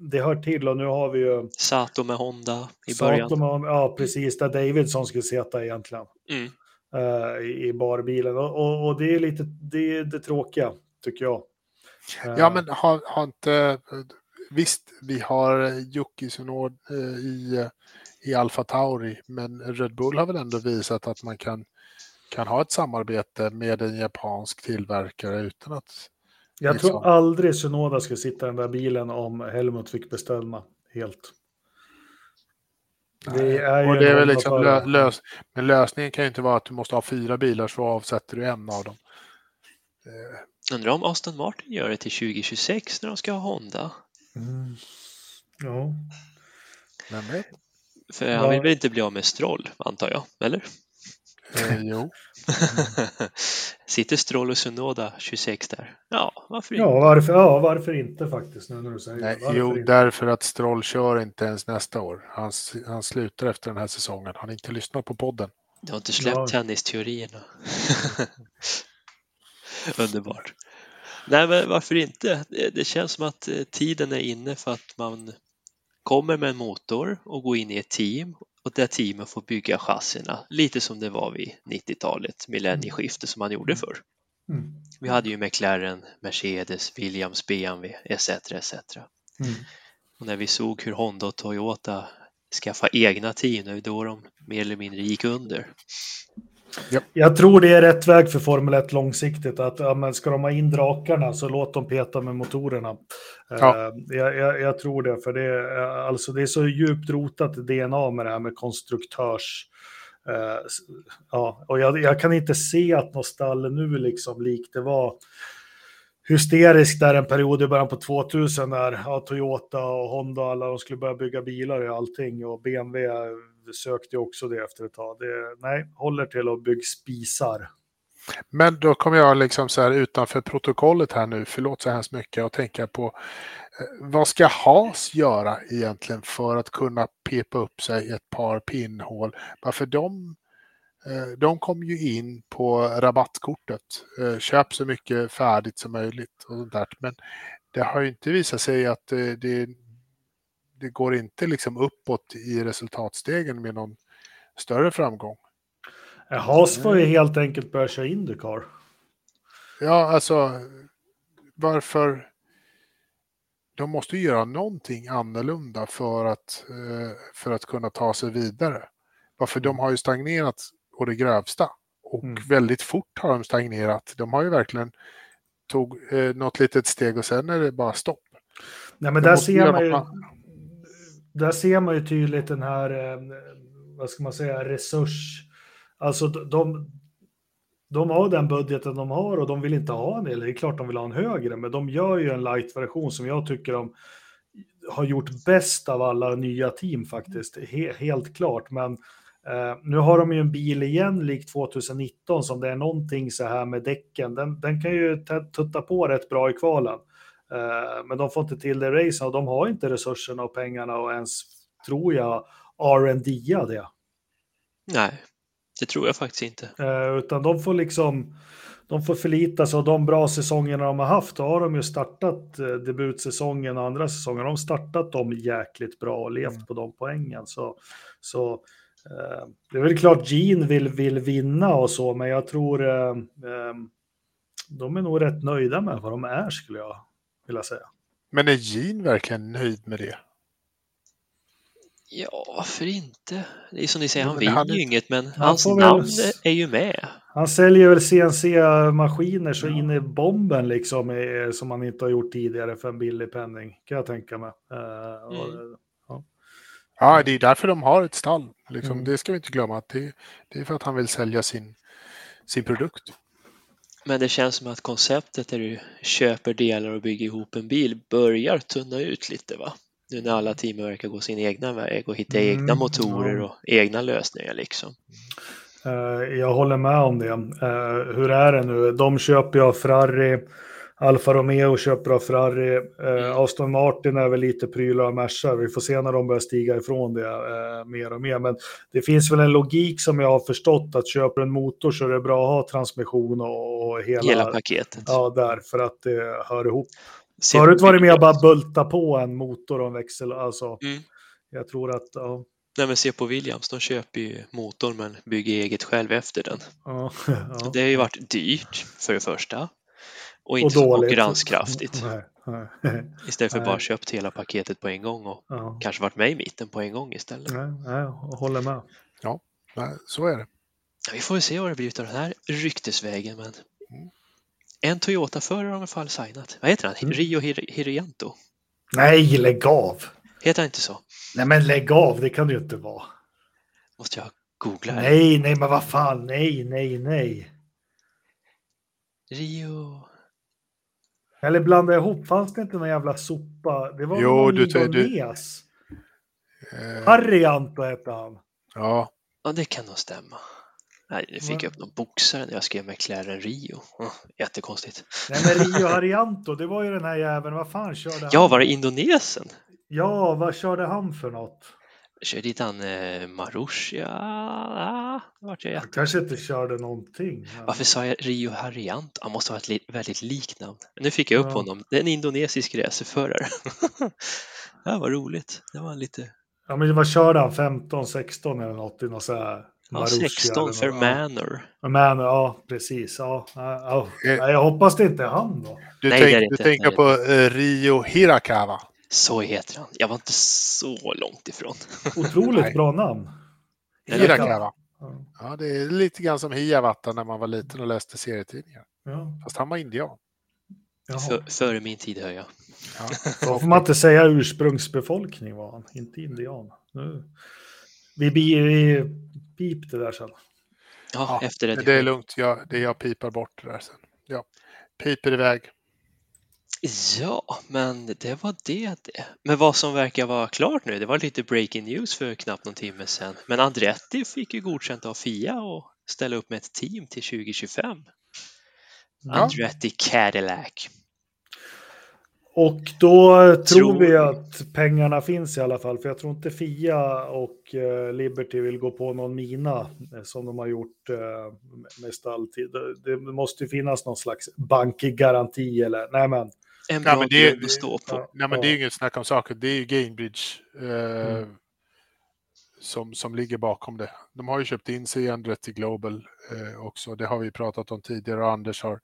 det hör till, och nu har vi ju Sato med Honda i början. Sato med, ja precis, där Davidson skulle sitta egentligen mm. eh, i barbilen och, och, och det är lite det, är det tråkiga tycker jag. Ja, men har, har inte... Visst, vi har Yuki Tsunoda i, i Alfa Tauri, men Red Bull har väl ändå visat att man kan, kan ha ett samarbete med en japansk tillverkare utan att... Jag liksom... tror aldrig Tsunoda skulle sitta i den där bilen om Helmut fick bestämma helt. Det är och det är väl liksom lö, lös, men lösningen kan ju inte vara att du måste ha fyra bilar så avsätter du en av dem. Det... Undrar om Aston Martin gör det till tjugo tjugosex när de ska ha Honda. Mm. Ja. Men för ja. Han vill väl inte bli av med Stroll, antar jag, eller? Eh, jo. Sitter Stroll och Tsunoda tjugosex där? Ja, varför inte? Ja, varför, ja, varför inte faktiskt? Nu när du säger. Nej, jo, inte? Därför att Stroll kör inte ens nästa år. Han, han slutar efter den här säsongen. Han har inte lyssnat på podden. Du har inte släppt ja. tennisteorierna. Underbart. Nej, men varför inte? Det känns som att tiden är inne för att man kommer med en motor och går in i ett team och det teamet får bygga chassierna. Lite som det var vid nittiotalet, millennieskiftet som man gjorde förr. Mm. Vi hade ju McLaren, Mercedes, Williams, B M W et cetera et cetera. Mm. Och när vi såg hur Honda och Toyota skaffa egna team nu, då de mer eller mindre gick under. Ja. Jag tror det är rätt väg för Formel ett långsiktigt, att ja, men ska de ha in drakarna så låt dem peta med motorerna. Ja. Uh, jag, jag, jag tror det, för det är, alltså, det är så djupt rotat D N A med det här med konstruktörs. Uh, ja, och jag, jag kan inte se att något stall nu liksom likt det var hysteriskt där en period i början på tvåtusen när ja, Toyota och Honda alla de skulle börja bygga bilar och allting, och B M W sökte ju också det efter ett tag. Det, nej, håller till att bygga spisar. Men då kommer jag liksom så här utanför protokollet här nu, förlåt så hemskt mycket, och tänka på vad ska Haas göra egentligen för att kunna pepa upp sig ett par pinnhål? Varför de, de kom ju in på rabattkortet, köp så mycket färdigt som möjligt och sånt där. Men det har ju inte visat sig att det, det går inte liksom uppåt i resultatstegen med någon större framgång. Haas får ju helt enkelt börja köra IndyCar. Ja, alltså varför? De måste ju göra någonting annorlunda för att, för att kunna ta sig vidare. Varför de har ju stagnerat å det grövsta. Och mm. väldigt fort har de stagnerat. De har ju verkligen tog något litet steg och sen är det bara stopp. Nej, men där ser, man ju, där ser man ju tydligt den här, vad ska man säga, resurs. Alltså de, de har den budgeten de har och de vill inte ha en, eller det är klart de vill ha en högre, men de gör ju en light-version som jag tycker de har gjort bäst av alla nya team faktiskt, He, helt klart. Men eh, nu har de ju en bil igen lik tjugonitton som det är någonting så här med däcken, den, den kan ju t- tutta på rätt bra i kvalen, eh, men de får inte till det racen och de har inte resurserna och pengarna och ens, tror jag, R and D-a det. Nej. Det tror jag faktiskt inte. Eh, utan de får liksom, de får förlita sig av de bra säsongerna de har haft. Då har de ju startat eh, debutsäsongen och andra säsonger. De har startat dem jäkligt bra och levt mm. på de poängen. Så, så eh, det är väl klart Gene vill, vill vinna och så. Men jag tror eh, eh, de är nog rätt nöjda med vad de är, skulle jag vilja säga. Men är Gene verkligen nöjd med det? Ja, varför inte? Det är som ni säger, han vill ju inget, men han hans namn väl, är ju med. Han säljer väl C N C-maskiner så ja. In i bomben liksom, som han inte har gjort tidigare för en billig penning, kan jag tänka mig. Mm. Och, ja. ja, det är därför de har ett stall. Liksom. Mm. Det ska vi inte glömma. Det, det är för att han vill sälja sin, sin produkt. Men det känns som att konceptet där du köper delar och bygger ihop en bil börjar tunna ut lite, va? Nu när alla team verkar gå sin egna väg och hitta mm, egna motorer ja. och egna lösningar liksom. Jag håller med om det. Hur är det nu? De köper av Ferrari, Alfa Romeo köper av Ferrari, Aston Martin är väl lite prylar och Mersa. Vi får se när de börjar stiga ifrån det mer och mer. Men det finns väl en logik som jag har förstått, att köper en motor så är det bra att ha transmission och hela, hela paketet. Ja, där, för att det hör ihop. Förut var det mer bara bulta på en motor och en växel. Alltså, mm. jag tror att... Ja. Nej, men se på Williams. De köper ju motorn men bygger eget själv efter den. Ja, ja. Det har ju varit dyrt för det första. Och inte och så konkurrenskraftigt. Nej, nej. Istället för nej. bara köpt hela paketet på en gång och ja. kanske varit med i mitten på en gång istället. Nej, nej, jag håller med. Ja, så är det. Vi får ju se vad det blir utav den här ryktesvägen, men... Mm. En Toyota-förare har i alla fall signat. Vad heter han? Mm. Rio Hir- Hirianto? Nej, lägg av! Heter han inte så? Nej, men lägg av, det kan det ju inte vara. Måste jag googla här? Nej, nej, men vad fan, nej, nej, nej. Rio... Eller blanda ihop, fanns det inte någon jävla sopa? Det var jo, du tar du... Eh... Hirianto heter han. Ja. Ja, det kan nog stämma. Nej, nu fick jag upp någon boxare när jag skrev McLaren Rio. Oh, jättekonstigt. Nej, men Rio Harianto, det var ju den här jäveln. Vad fan körde han? Ja, var det Indonesien? Ja, vad körde han för något? Körde inte han eh, Marush? Ja, vart jag jätte... kanske inte körde någonting. Men... Varför sa jag Rio Harianto? Han måste ha ett li- väldigt likt namn. Nu fick jag upp ja. honom. Det är en indonesisk racerförare. Det var roligt. Det var lite... Ja, men vad körde han? femton, sexton eller något? Något så här... Ja, sexton för Manor. Manor, ja precis. Ja, ja, ja. Jag hoppas det inte är han då. Du, nej, tänk, är du inte, tänker nej, på uh, Ryo Hirakawa. Så heter han. Jag var inte så långt ifrån. Otroligt bra namn. Hirakawa. Ja, det är lite grann som Hiawatha när man var liten och läste serietidningar. Ja. Fast han var indian. För, före min tid hör jag. Ja. Då får man inte säga ursprungsbefolkning var han. Inte indian. Nu. Vi, vi, vi pip det där sen. Ja, ja, efter det. Det är lugnt. Jag, det jag pipar bort det där sen. Ja, piper iväg. Ja, men det var det det. Men vad som verkar vara klart nu, det var lite breaking news för knappt någon timme sedan. Men Andretti fick ju godkänt av F I A och ställa upp med ett team till tjugo tjugofem. Ja. Andretti Cadillac. Och då tror, tror vi att pengarna finns i alla fall. För jag tror inte F I A och eh, Liberty vill gå på någon mina eh, som de har gjort eh, mest alltid. Det måste finnas någon slags bankgaranti eller... Nej, men... En bra nej, det, det, stå på. Nej, ja, men det är ju inget snack om saker. Det är ju Gainbridge eh, mm. som, som ligger bakom det. De har ju köpt in sig i Andretti Global eh, också. Det har vi pratat om tidigare och Anders har,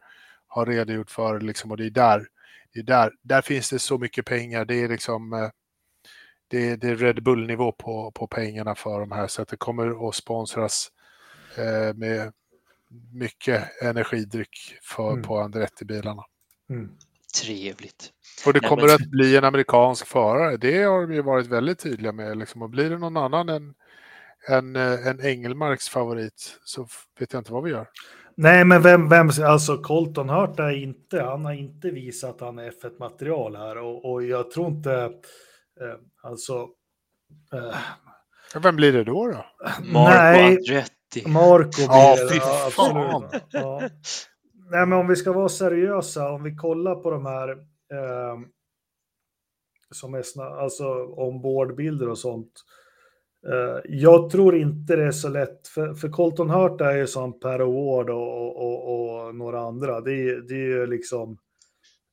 har redogjort för. Liksom, och det är där. Där, där finns det så mycket pengar. Det är liksom det är, det är Red Bull-nivå på, på pengarna för de här. Så att det kommer att sponsras eh, med mycket energidryck för, mm. på Andretti-bilarna. Mm. Trevligt. Och det kommer Nej, men... att bli en amerikansk förare. Det har vi varit väldigt tydliga med. Liksom. Och blir det någon annan än en, en Ängelmarks favorit så vet jag inte vad vi gör. Nej, men vem, vem, alltså Colton Hurt är inte, han har inte visat att han är F ett-material här och, och jag tror inte, eh, alltså... Eh, vem blir det då då? Marco nej, Andretti. Marco ja, blir det, ja, absolut. Ja. Nej, men om vi ska vara seriösa, om vi kollar på de här eh, som är sna- alltså ombordbilder och sånt. Uh, jag tror inte det är så lätt för, för Colton Hurt är ju som Per Ward och, och, och, och några andra det, det är ju liksom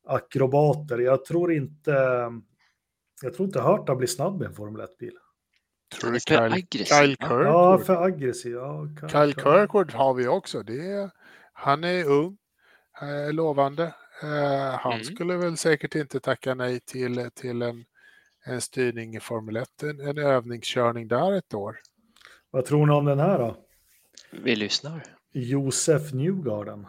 akrobater, jag tror inte jag tror inte Hurt har blivit snabb i en Formel ett-bil. Tror du Kyle, Kyle Kirkwood? Ja, för aggressiv ja, Kyle, Kyle Kirkwood har vi också det är, han är ung eh, lovande eh, han mm. skulle väl säkert inte tacka nej till, till en en styrning i Formel ett, en, en övningskörning där ett år. Vad tror ni om den här då? Vi lyssnar. Josef Newgarden.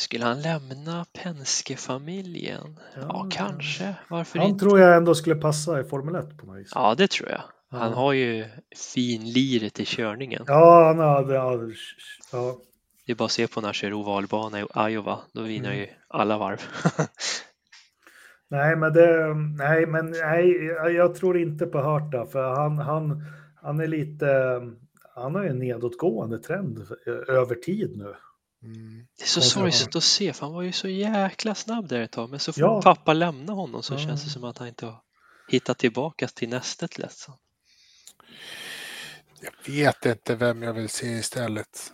Skulle han lämna Penske-familjen? Ja, ja kanske. Varför han inte? Tror jag ändå skulle passa i Formel ett på något vis. Ja, det tror jag. Han ja. Har ju fin liret i körningen. Ja, nej, det, ja, ja. Det är bara att se på när han kör ovalbana i Iowa. Då vinner mm. ju alla varv. Nej men, det, nej, men nej, jag tror inte på Hörta för han, han, han är lite, han har ju en nedåtgående trend över tid nu. Mm. Det är så sorgligt att se för han var ju så jäkla snabb där ett tag men så får ja. Pappa lämna honom så mm. känns det som att han inte har hittat tillbaka till nästet lätt. Jag vet inte vem jag vill se istället.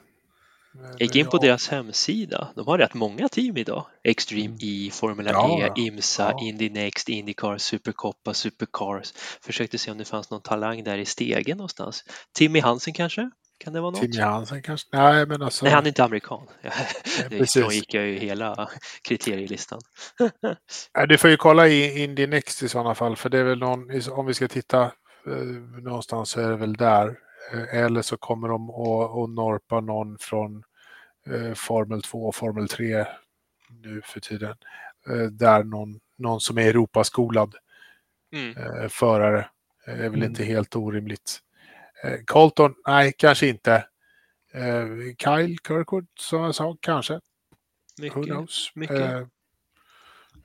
Jag gick in på deras hemsida. De har rätt många team idag. Extreme E, Formula ja, E, IMSA, ja. Indy Next, IndyCar, Supercoppa, Supercars. Försökte se om det fanns någon talang där i stegen någonstans. Timmy Hansen kanske? Kan det vara något? Timmy Hansen kanske? Nej, men alltså... Nej, han är inte amerikan. Ja, så gick jag ju hela kriterielistan. Du får ju kolla i Indy Next i sådana fall. För det är väl någon... Om vi ska titta någonstans så är det väl där. Eller så kommer de att norpa någon från eh, Formel två och Formel tre nu för tiden. Eh, där någon, någon som är Europaskolad mm. eh, förare eh, är väl mm. inte helt orimligt. Eh, Colton, nej kanske inte. Eh, Kyle Kirkwood som jag sa, kanske. Mycket, who knows? Mycket. Eh,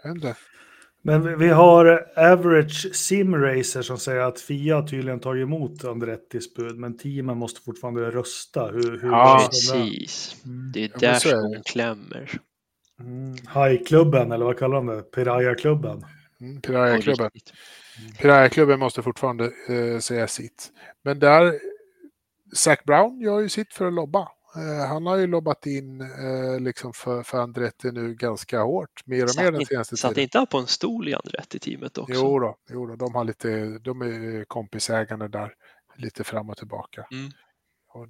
ändå. Men vi har Average Sim Racer som säger att F I A tydligen tar emot Andrettis bud, men teamen måste fortfarande rösta. Hur, hur ja, precis. Mm. Det är där som de klämmer. Mm. Hajklubben, eller vad kallar de det? Piraya-klubben. Mm, Piraya-klubben. Piraya-klubben måste fortfarande eh, säga sitt. Men där, Zac Brown gör ju sitt för att lobba. Han har ju lobbat in eh, liksom för, för Andretti nu ganska hårt. Mer och mer den senaste tiden. Satt inte på en stol i Andretti-teamet också? Jo då, jo då. De, har lite, de är kompisägande där. Lite fram och tillbaka. Mm. Och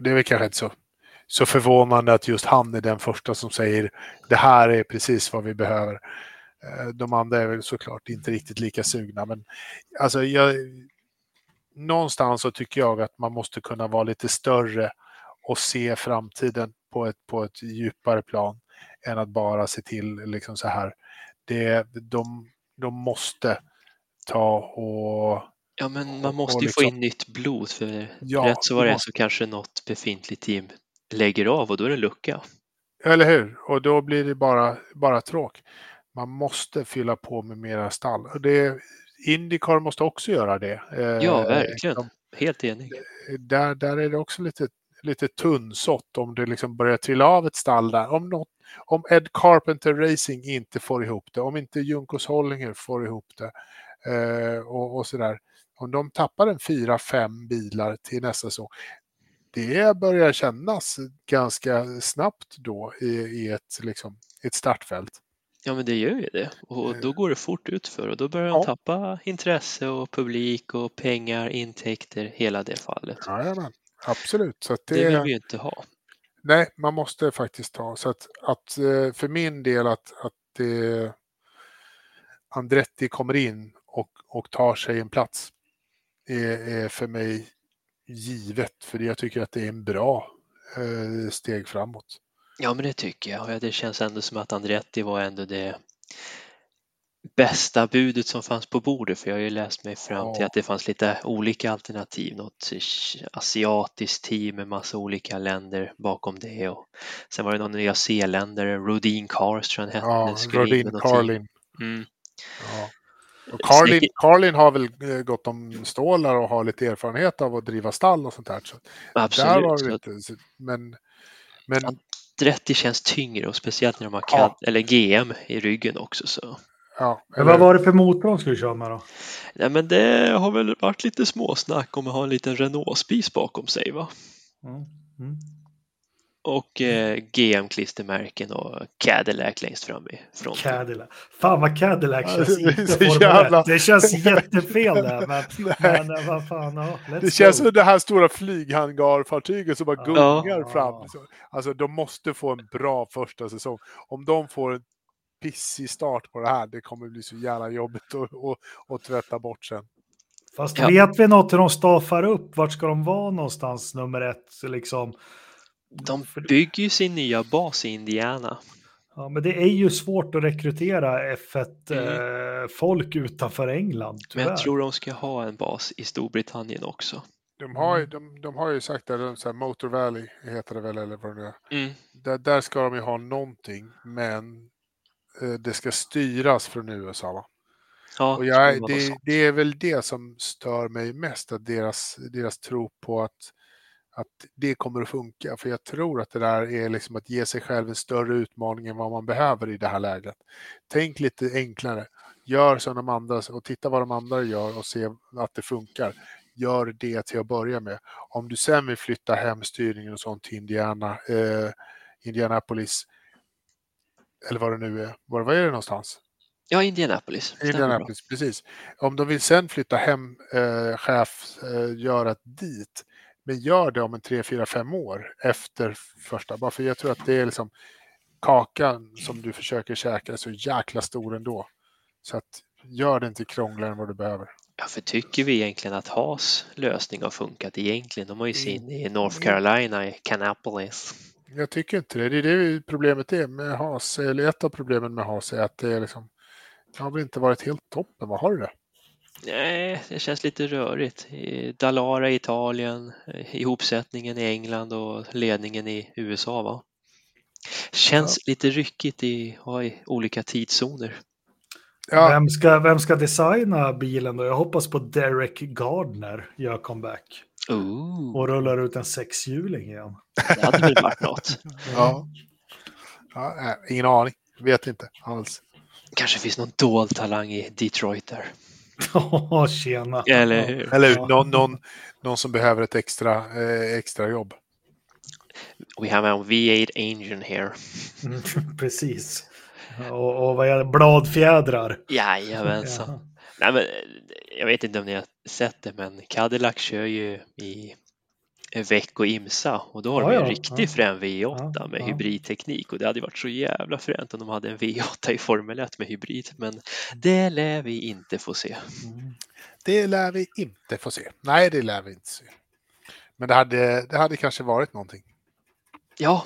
det är väl kanske inte så, så förvånande att just han är den första som säger det här är precis vad vi behöver. De andra är väl såklart inte riktigt lika sugna, men alltså jag, någonstans så tycker jag att man måste kunna vara lite större och se framtiden på ett, på ett djupare plan än att bara se till liksom så här. Det, de, de måste ta och... Ja, men man måste ju liksom få in nytt blod, för ja, rätt så var det så kanske något befintligt team lägger av och då är det en lucka. Eller hur? Och då blir det bara, bara tråk. Man måste fylla på med mera stall. Och det, IndyCar måste också göra det. Ja, verkligen. De, Helt enig. Där, där är det också lite, lite tunnsått om det liksom börjar trilla av ett stall där. Om något, om Ed Carpenter Racing inte får ihop det, om inte Junkos Hollinger får ihop det eh, och, och sådär. Om de tappar en fyra, fem bilar till nästa säsong, det börjar kännas ganska snabbt då i, i ett, liksom, ett startfält. Ja, men det gör ju det. Och då går det fort ut för och då börjar de ja. tappa intresse och publik och pengar, intäkter, hela det fallet. Ja, absolut. Så att det, det vill vi ju inte ha. Nej, man måste faktiskt ta. Så att, att för min del att, att eh, Andretti kommer in och, och tar sig en plats är, är för mig givet. För jag tycker att det är en bra eh, steg framåt. Ja, men det tycker jag. Det känns ändå som att Andretti var ändå det bästa budet som fanns på bordet. För jag har ju läst mig fram till att det fanns lite olika alternativ. Något asiatiskt team med massa olika länder bakom det. Och sen var det någon nya zeeländare, Rodin Carlin hette. Ja, Rodin Carlin. Mm. Ja. Och Carlin, Carlin har väl gått om stålar och har lite erfarenhet av att driva stall och sånt här. Så absolut. Där var det inte, men... men... Ja. Andretti känns tyngre och speciellt när de har K- ja. eller G M i ryggen också. Så. Ja, eller... Men vad var det för motor de skulle köra med då? Nej, men det har väl varit lite småsnack om att ha en liten Renault-spis bakom sig, va? Mm. Mm. Och eh, G M-klistermärken och Cadillac längst fram i fronten. Cadillac. Fan vad Cadillac känns ja, inte jävla... Det känns jättefel där. Men, men vad fan. Ja, det känns go. som det här stora flyghangarfartyget som bara gungar ja. fram. Alltså de måste få en bra första säsong. Om de får en pissig start på det här, det kommer bli så jävla jobbigt att, att, att tvätta bort sen. Fast ja. vet vi något hur de staffar upp? Vart ska de vara någonstans nummer ett liksom? De bygger ju sin nya bas i Indiana. Ja, men det är ju svårt att rekrytera F ett-folk mm. eh, utanför England. Tyvärr. Men jag tror de ska ha en bas i Storbritannien också. De har ju, de, de har ju sagt att de, så här, Motor Valley heter det väl, eller vad det är. Mm. Där, där ska de ju ha någonting, men eh, det ska styras från U S A, va? Ja, och jag, det, det är väl det som stör mig mest, att deras, deras tro på att att det kommer att funka. För jag tror att det där är liksom att ge sig själv en större utmaning än vad man behöver i det här läget. Tänk lite enklare. Gör som de andra och titta vad de andra gör och se att det funkar. Gör det till att börja med. Om du sen vill flytta hem styrningen och sånt till Indiana, eh, Indianapolis eller vad det nu är. Var, var är det någonstans? Ja, Indianapolis. Indianapolis, precis. Om de vill sen flytta hem eh, chefsgörat eh, dit, men gör det om en tre, fyra, fem år efter första. Bara för jag tror att det är liksom kakan som du försöker käka är så jäkla stor ändå. Så att gör det inte krångligare än vad du behöver. Ja, för tycker vi egentligen att Haas lösning har funkat egentligen? De har ju sin i North Carolina, i Indianapolis. Jag tycker inte det. Det är det problemet är med Haas. Eller ett av problemen med Haas är att det är liksom, det har väl inte varit helt toppen. Vad har du det? Nej, det känns lite rörigt. Dallara i Italien, ihopsättningen i England och ledningen i U S A, va? Känns ja. lite ryckigt i, i olika tidszoner. Ja. Vem, ska, vem ska designa bilen då? Jag hoppas på Derek Gardner gör comeback. Ooh. Och rullar ut en sexhjuling igen. Det hade väl varit något. Ja. Ja, ingen aning, vet inte alls. Kanske finns någon dold talang i Detroit där. Oh, tjena. Eller hur? Eller någon, någon, någon som behöver ett extra, eh, extra jobb. We have a V åtta engine here. Mm, precis. Och, och vad är det? Bladfjädrar. Jajamensan. Ja. Nej, men jag vet inte om ni har sett det, men Cadillac kör ju i veck och imsa, och då har ja, de en ja, riktig ja. frän V åtta ja, med ja. hybridteknik, och det hade varit så jävla fränt om de hade en V åtta i Formel ett med hybrid, men det lär vi inte få se. Mm. Det lär vi inte få se. Nej, det lär vi inte se. Men det hade, det hade kanske varit någonting. Ja,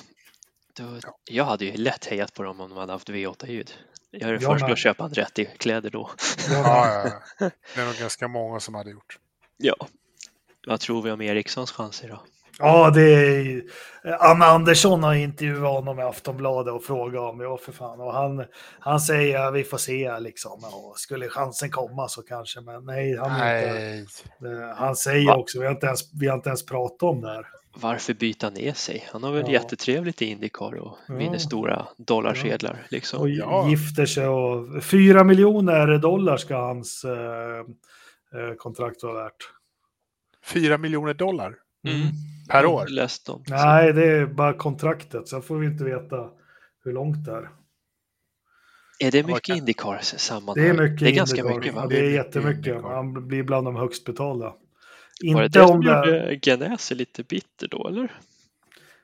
då, ja. jag hade ju lätt hejat på dem om de hade haft V åtta-ljud. Jag är ja, först att köpa Andretti-kläder då. Ja, ja, ja. Det är nog ganska många som hade gjort. Ja. Vad tror vi om Erikssons chanser då? Ja, det är... Anna Andersson har intervjuat honom i Aftonbladet och frågat om ja för fan. Och han, han säger att ja, vi får se liksom. Och skulle chansen komma så kanske, men nej. Han, nej. Inte. Han säger Va? också, vi har, inte ens, vi har inte ens pratat om det här. Varför byta ner sig? Han har väl ja. jättetrevligt i IndyCar och ja. vinner stora dollarsedlar. Ja. Liksom. Och ja. gifter sig, och fyra miljoner dollar ska hans eh, kontrakt vara värt. Fyra miljoner dollar mm. per år. Läst dem. Nej, det är bara kontraktet. Sen får vi inte veta hur långt det är. Är det mycket IndyCar sammanhang? Det är mycket. Det är ganska mycket, va? Det är jättemycket. Han blir bland de högst betalda. Inte var det det som om gjorde Ganassi lite bitter då, eller?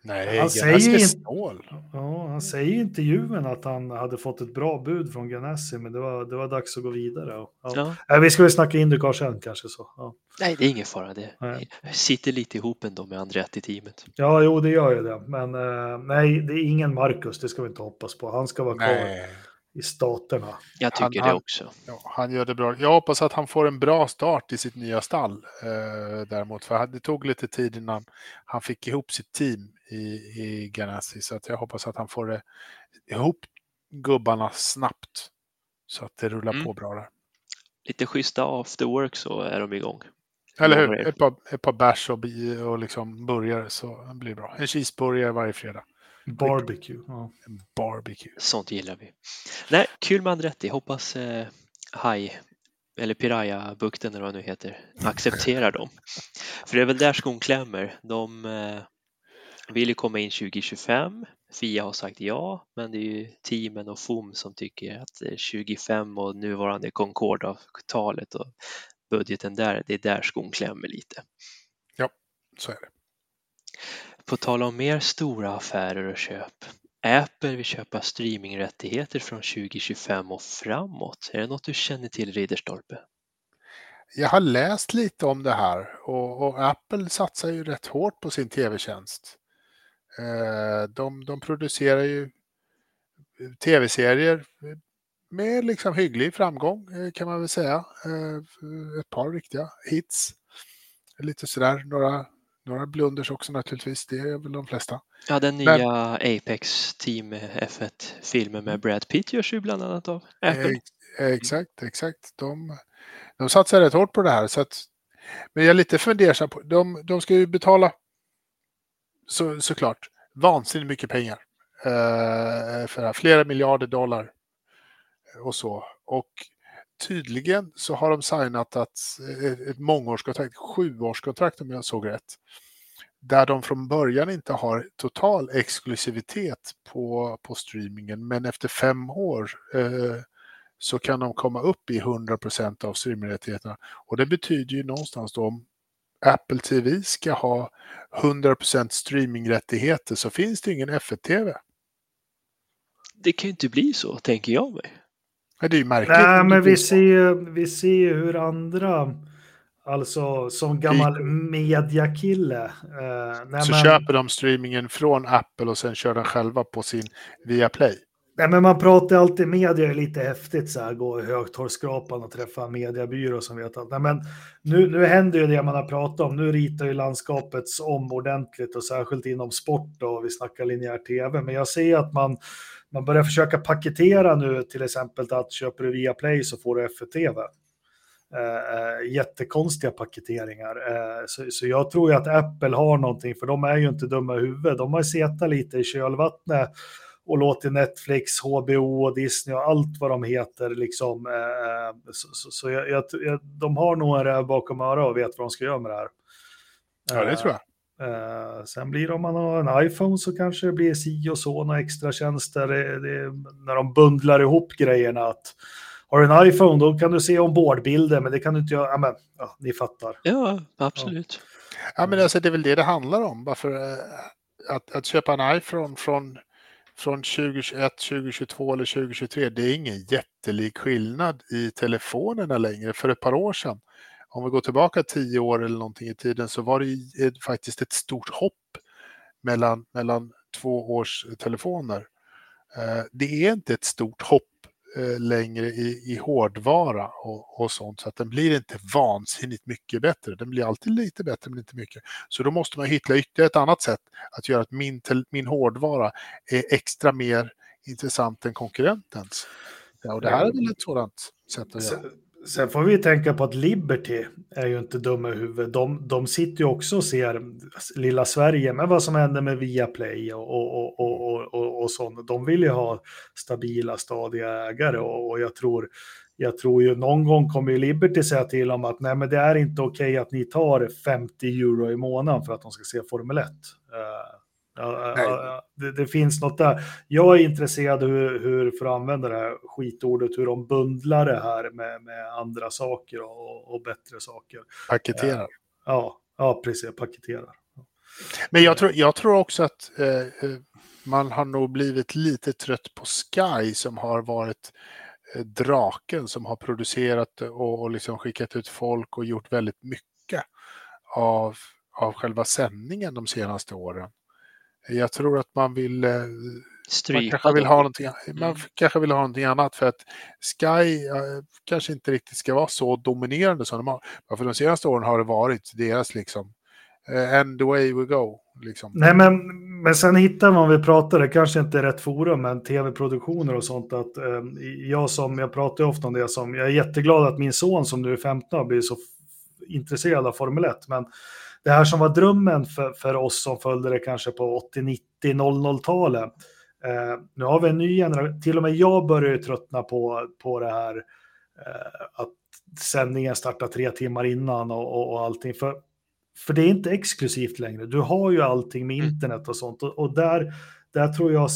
Nej, han säger inte, snål. Ja, han säger i intervjun att han hade fått ett bra bud från Ganassi, men det var, det var dags att gå vidare. Och, ja. Ja. Vi ska väl snacka IndyCar sen kanske. Så. Ja. Nej, det är ingen fara. Det nej. sitter lite ihop ändå med Andretti-teamet. Ja, jo, det gör ju det. Men eh, nej, det är ingen Marcus, det ska vi inte hoppas på. Han ska vara kvar i staterna. Jag tycker han, det också. Han, ja, han gör det bra. Jag hoppas att han får en bra start i sitt nya stall eh, däremot. För det tog lite tid innan han fick ihop sitt team i, i Ganassi, så att jag hoppas att han får det ihop gubbarna snabbt så att det rullar mm. på bra där. Lite schyssta afterwork så är de igång. Eller hur? Ett par, ett par bärs och, och liksom burgare så blir det bra. En cheeseburgare varje fredag. Barbecue. Ja. Barbecue. Sånt gillar vi. Nej, kul med Andretti. Hoppas eh, Haj eller Piraya-bukten eller vad nu heter accepterar dem. För det är väl där skon klämmer. De eh, vill ju komma in tjugo tjugofem. F I A har sagt ja, men det är ju teamen och F O M som tycker att tjugofem och nuvarande Concord-avtalet och budgeten där, det är där skon klämmer lite. Ja, så är det. På tala om mer stora affärer och köp. Apple vill köpa streamingrättigheter från tjugo tjugofem och framåt. Är det något du känner till, Riddarstolpe? Jag har läst lite om det här, och, och Apple satsar ju rätt hårt på sin tv-tjänst. De, de producerar ju tv-serier med liksom hygglig framgång, kan man väl säga. Ett par riktiga hits. Lite sådär, några... Några blunders också naturligtvis, det är väl de flesta. Ja, den men, nya Apex Team F ett-filmen med Brad Pitt görs ju bland annat av Apple. Exakt, exakt. De, de satsar rätt hårt på det här. Så att, men jag är lite fundersam på, de, de ska ju betala så, såklart vansinnigt mycket pengar. Eh, för här, flera miljarder dollar och så. Och tydligen så har de signat att ett mångårskontrakt, sjuårskontrakt om jag såg rätt, där de från början inte har total exklusivitet på, på streamingen, men efter fem år eh, så kan de komma upp i hundra procent av streamingrättigheterna, och det betyder ju någonstans då, om Apple T V ska ha hundra procent streamingrättigheter så finns det ingen F ett-T V. Det kan ju inte bli så, tänker jag mig. Det är ju märkligt. Nej, men vi ser, vi ser hur andra, alltså som gammal mediakille. Eh, nej, så men, köper de streamingen från Apple och sen kör den själva på sin Viaplay. Nej, men man pratar alltid, media är lite häftigt så här, gå i högtalsskrapan och träffa mediebyrå som vet allt. Nej, men nu, nu händer ju det man har pratat om. Nu ritar ju landskapet om ordentligt, och särskilt inom sport och vi snackar linjär T V. Men jag ser att man Man börjar försöka paketera nu, till exempel att köper du via Play så får du F T V. Eh, jättekonstiga paketeringar. Eh, så, så jag tror ju att Apple har någonting, för de är ju inte dumma i huvudet. De har setat lite i kölvattnet och låtit Netflix, H B O och Disney och allt vad de heter. Liksom. Eh, så så, så jag, jag, de har nog en räv bakom öra och vet vad de ska göra med det här. Ja, det tror jag. Uh, sen blir det, om man har en iPhone så kanske det blir si och så, några extra tjänster det, det, när de bundlar ihop grejerna, att Har du en iPhone då kan du se ombordbilder, men det kan du inte göra. Men, ja, ni fattar. Ja, absolut. Ja. Ja, men alltså, det är väl det det handlar om. Varför, att, att köpa en iPhone från, från tjugohundratjugoett, tjugohundratjugotvå eller tjugohundratjugotre, det är ingen jättelik skillnad i telefonerna längre. För ett par år sedan, om vi går tillbaka tio år eller någonting i tiden, så var det faktiskt ett stort hopp mellan, mellan två års telefoner. Det är inte ett stort hopp längre i, i hårdvara och, och sånt, så att den blir inte vansinnigt mycket bättre. Den blir alltid lite bättre, men inte mycket. Så då måste man hitta ytterligare ett annat sätt att göra att min, min hårdvara är extra mer intressant än konkurrentens. Ja, och det här är väl ett sådant sätt att göra. Sen får vi tänka på att Liberty är ju inte dumma i huvudet. De, de sitter ju också och ser lilla Sverige, men vad som händer med Viaplay och, och, och, och, och, och sånt. De vill ju ha stabila, stadiga ägare och, och jag tror, jag tror ju någon gång kommer ju Liberty säga till om att nej, men det är inte okej att ni tar femtio euro i månaden för att de ska se Formel ett. Uh. Ja, det, det finns något där. Jag är intresserad hur, hur för att använda det här skitordet, hur de bundlar det här med, med andra saker och, och bättre saker. Paketerar. Ja, ja precis, paketerar. Men jag tror, jag tror också att eh, man har nog blivit lite trött på Sky, som har varit eh, draken som har producerat och, och liksom skickat ut folk och gjort väldigt mycket av, av själva sändningen de senaste åren. Jag tror att man vill Stryka man kanske vill ha någonting, man mm. kanske vill ha någonting annat, för att Sky äh, kanske inte riktigt ska vara så dominerande som de har. För de senaste åren har det varit deras liksom uh, and the way we go liksom. Nej, men, men sen hittar man, vi pratade, kanske inte rätt forum, men tv-produktioner och sånt, att äh, jag som, jag pratar ju ofta om det, som, jag är jätteglad att min son som nu är femton blir så f- intresserad av Formel ett, men det här som var drömmen för, för oss som följde det kanske på åttio, nittio, noll noll-talet. Eh, nu har vi en ny generation. Till och med jag börjar ju tröttna på, på det här eh, att sändningen startar tre timmar innan och, och, och allting. För, för det är inte exklusivt längre. Du har ju allting med internet och sånt. Och, och där, där tror jag...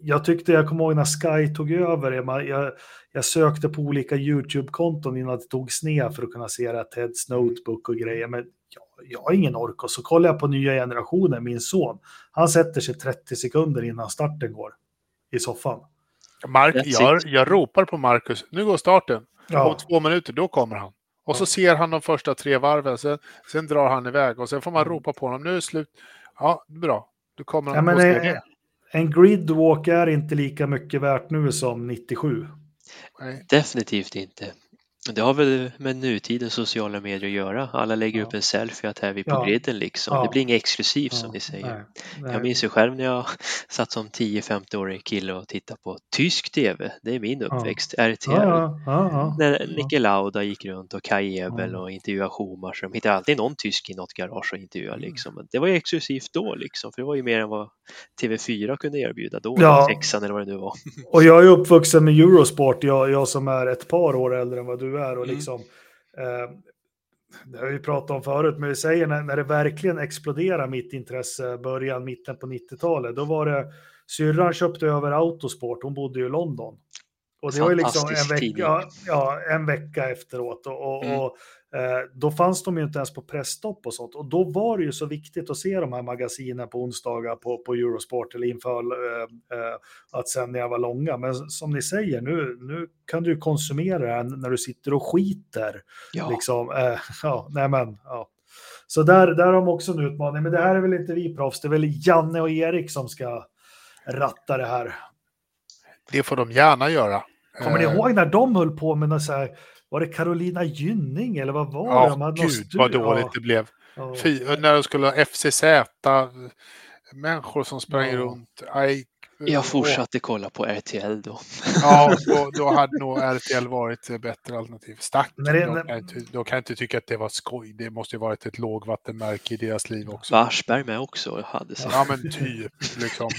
Jag tyckte, jag kommer ihåg när Sky tog över, jag, jag, jag sökte på olika YouTube-konton innan det togs ner för att kunna se det här Teds Notebook och grejer, men jag, jag har ingen ork, och så kollar jag på nya generationen, min son, han sätter sig trettio sekunder innan starten går i soffan. Mark, jag, jag ropar på Marcus, nu går starten, ja. Om två minuter då kommer han. Och ja. Så ser han de första tre varven, sen, sen drar han iväg och sen får man ropa på honom, nu är det slut, ja bra, du kommer han ja, och ska ner. En gridwalk är inte lika mycket värt nu som nittiosju. Nej. Definitivt inte. Det har väl med nutidens sociala medier att göra. Alla lägger ja. upp en selfie att här är vi på ja. griden liksom. Ja. Det blir inget exklusivt ja. som ni säger. Nej. Nej. Jag minns ju själv när jag satt som tio femton-årig kille och tittade på tysk tv. Det är min uppväxt. Ja. R T L. Ja, ja. Ja, ja. När Niki Lauda gick runt och Kai Ebel ja. och intervjuade Schumacher. De hittade alltid någon tysk i något garage och intervjuade liksom. Det var ju exklusivt då liksom. För det var ju mer än vad T V fyra kunde erbjuda då. Ja. Sexan eller vad det nu var. Och jag är uppvuxen med Eurosport. Jag, jag som är ett par år äldre än vad du är, och liksom mm. eh, det har vi pratat om förut, men vi säger när, när det verkligen exploderar mitt intresse, början, mitten på nittio-talet, då var det, syrran köpte över Autosport, hon bodde ju i London, och det var ju liksom en vecka, ja, en vecka efteråt och, och, mm. och eh, då fanns de ju inte ens på pressstopp och sånt, och då var det ju så viktigt att se de här magasinen på onsdagar på, på Eurosport eller inför eh, att sändningar var långa, men som ni säger, nu, nu kan du konsumera den när du sitter och skiter ja. liksom, eh, ja, nej men ja. Så där, där har de också en utmaning, men det här är väl inte vi proffs, det är väl Janne och Erik som ska ratta det här. Det får de gärna göra. Kommer ni ihåg när de höll på med något så här, var det Carolina Gynning eller vad var ja, det? Ja, gud vad dåligt det blev. Ja. Fy, när de skulle ha F C Z, människor som sprang ja. runt. I, Jag fortsatte och, kolla på R T L då. Ja, då, då hade nog R T L varit bättre alternativ. Stack, då, då kan jag inte tycka att det var skoj. Det måste ju varit ett lågvattenmärke i deras liv också. Varsberg med också. Hade så. Ja, men typ. Liksom.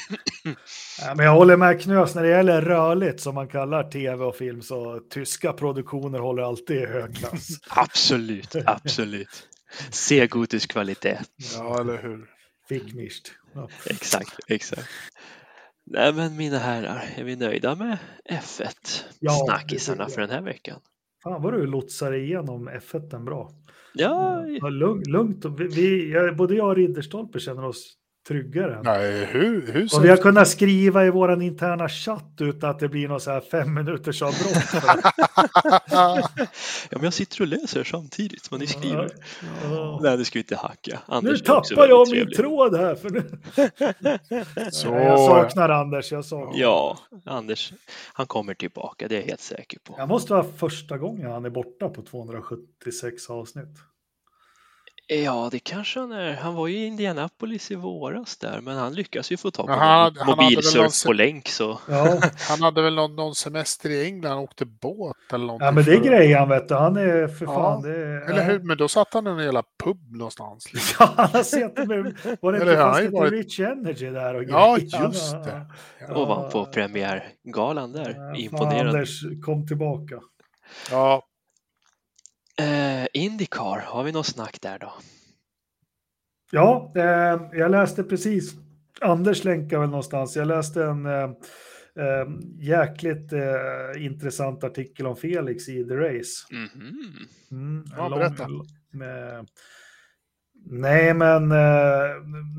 Ja, men jag håller med Knös. När det gäller rörligt, som man kallar tv och film, så tyska produktioner håller alltid i hög klass. Absolut, absolut. Se gotisk kvalitet. Ja, eller hur? Fick mischt. Ja. Exakt, exakt. Nej, men mina herrar, är vi nöjda med F ett-snackisarna ja, för den här veckan? Fan vad du lotsar igenom F ett den bra. Ja. ja lugn, lugnt. Vi, vi, både jag och Riddarstolpen känner oss tryggare. Nej, hur, hur och vi har kunnat skriva i våran interna chatt utan att det blir någon så här fem minuters avbrott. Ja, men jag sitter och läser samtidigt, men ni skriver. Ja. Nej, det ska vi inte hacka. Anders nu tappar jag min tråd här. För nu. Så. Jag saknar Anders. Jag saknar. Ja, Anders. Han kommer tillbaka, det är jag helt säker på. Jag måste vara första gången han är borta på tvåhundrasjuttiosex avsnitt. Ja, det kanske han är. Han var ju i Indianapolis i våras där, men han lyckas ju få tag på han, mobilsurf han på länk. Så. Ja. Han hade väl någon, någon semester i England och åkte båt eller någonting. Ja, men det är grejen, vet du. Han är för ja. fan. Det är, eller hur? Men då satt han i en jävla pub någonstans. Liksom. Ja, han har sett med, var det inte fast varit... Rich Energy där och ja, just det. Ja. Och var på premiärgalan där. Ja, imponerande. Anders kom tillbaka. Ja. Uh, IndyCar, har vi något snack där då? Ja, eh, jag läste precis Anders länkar väl någonstans. Jag läste en eh, eh, jäkligt eh, intressant artikel om Felix i The Race. Mm-hmm. Mm, ja, lång, berätta. Med, nej, men eh,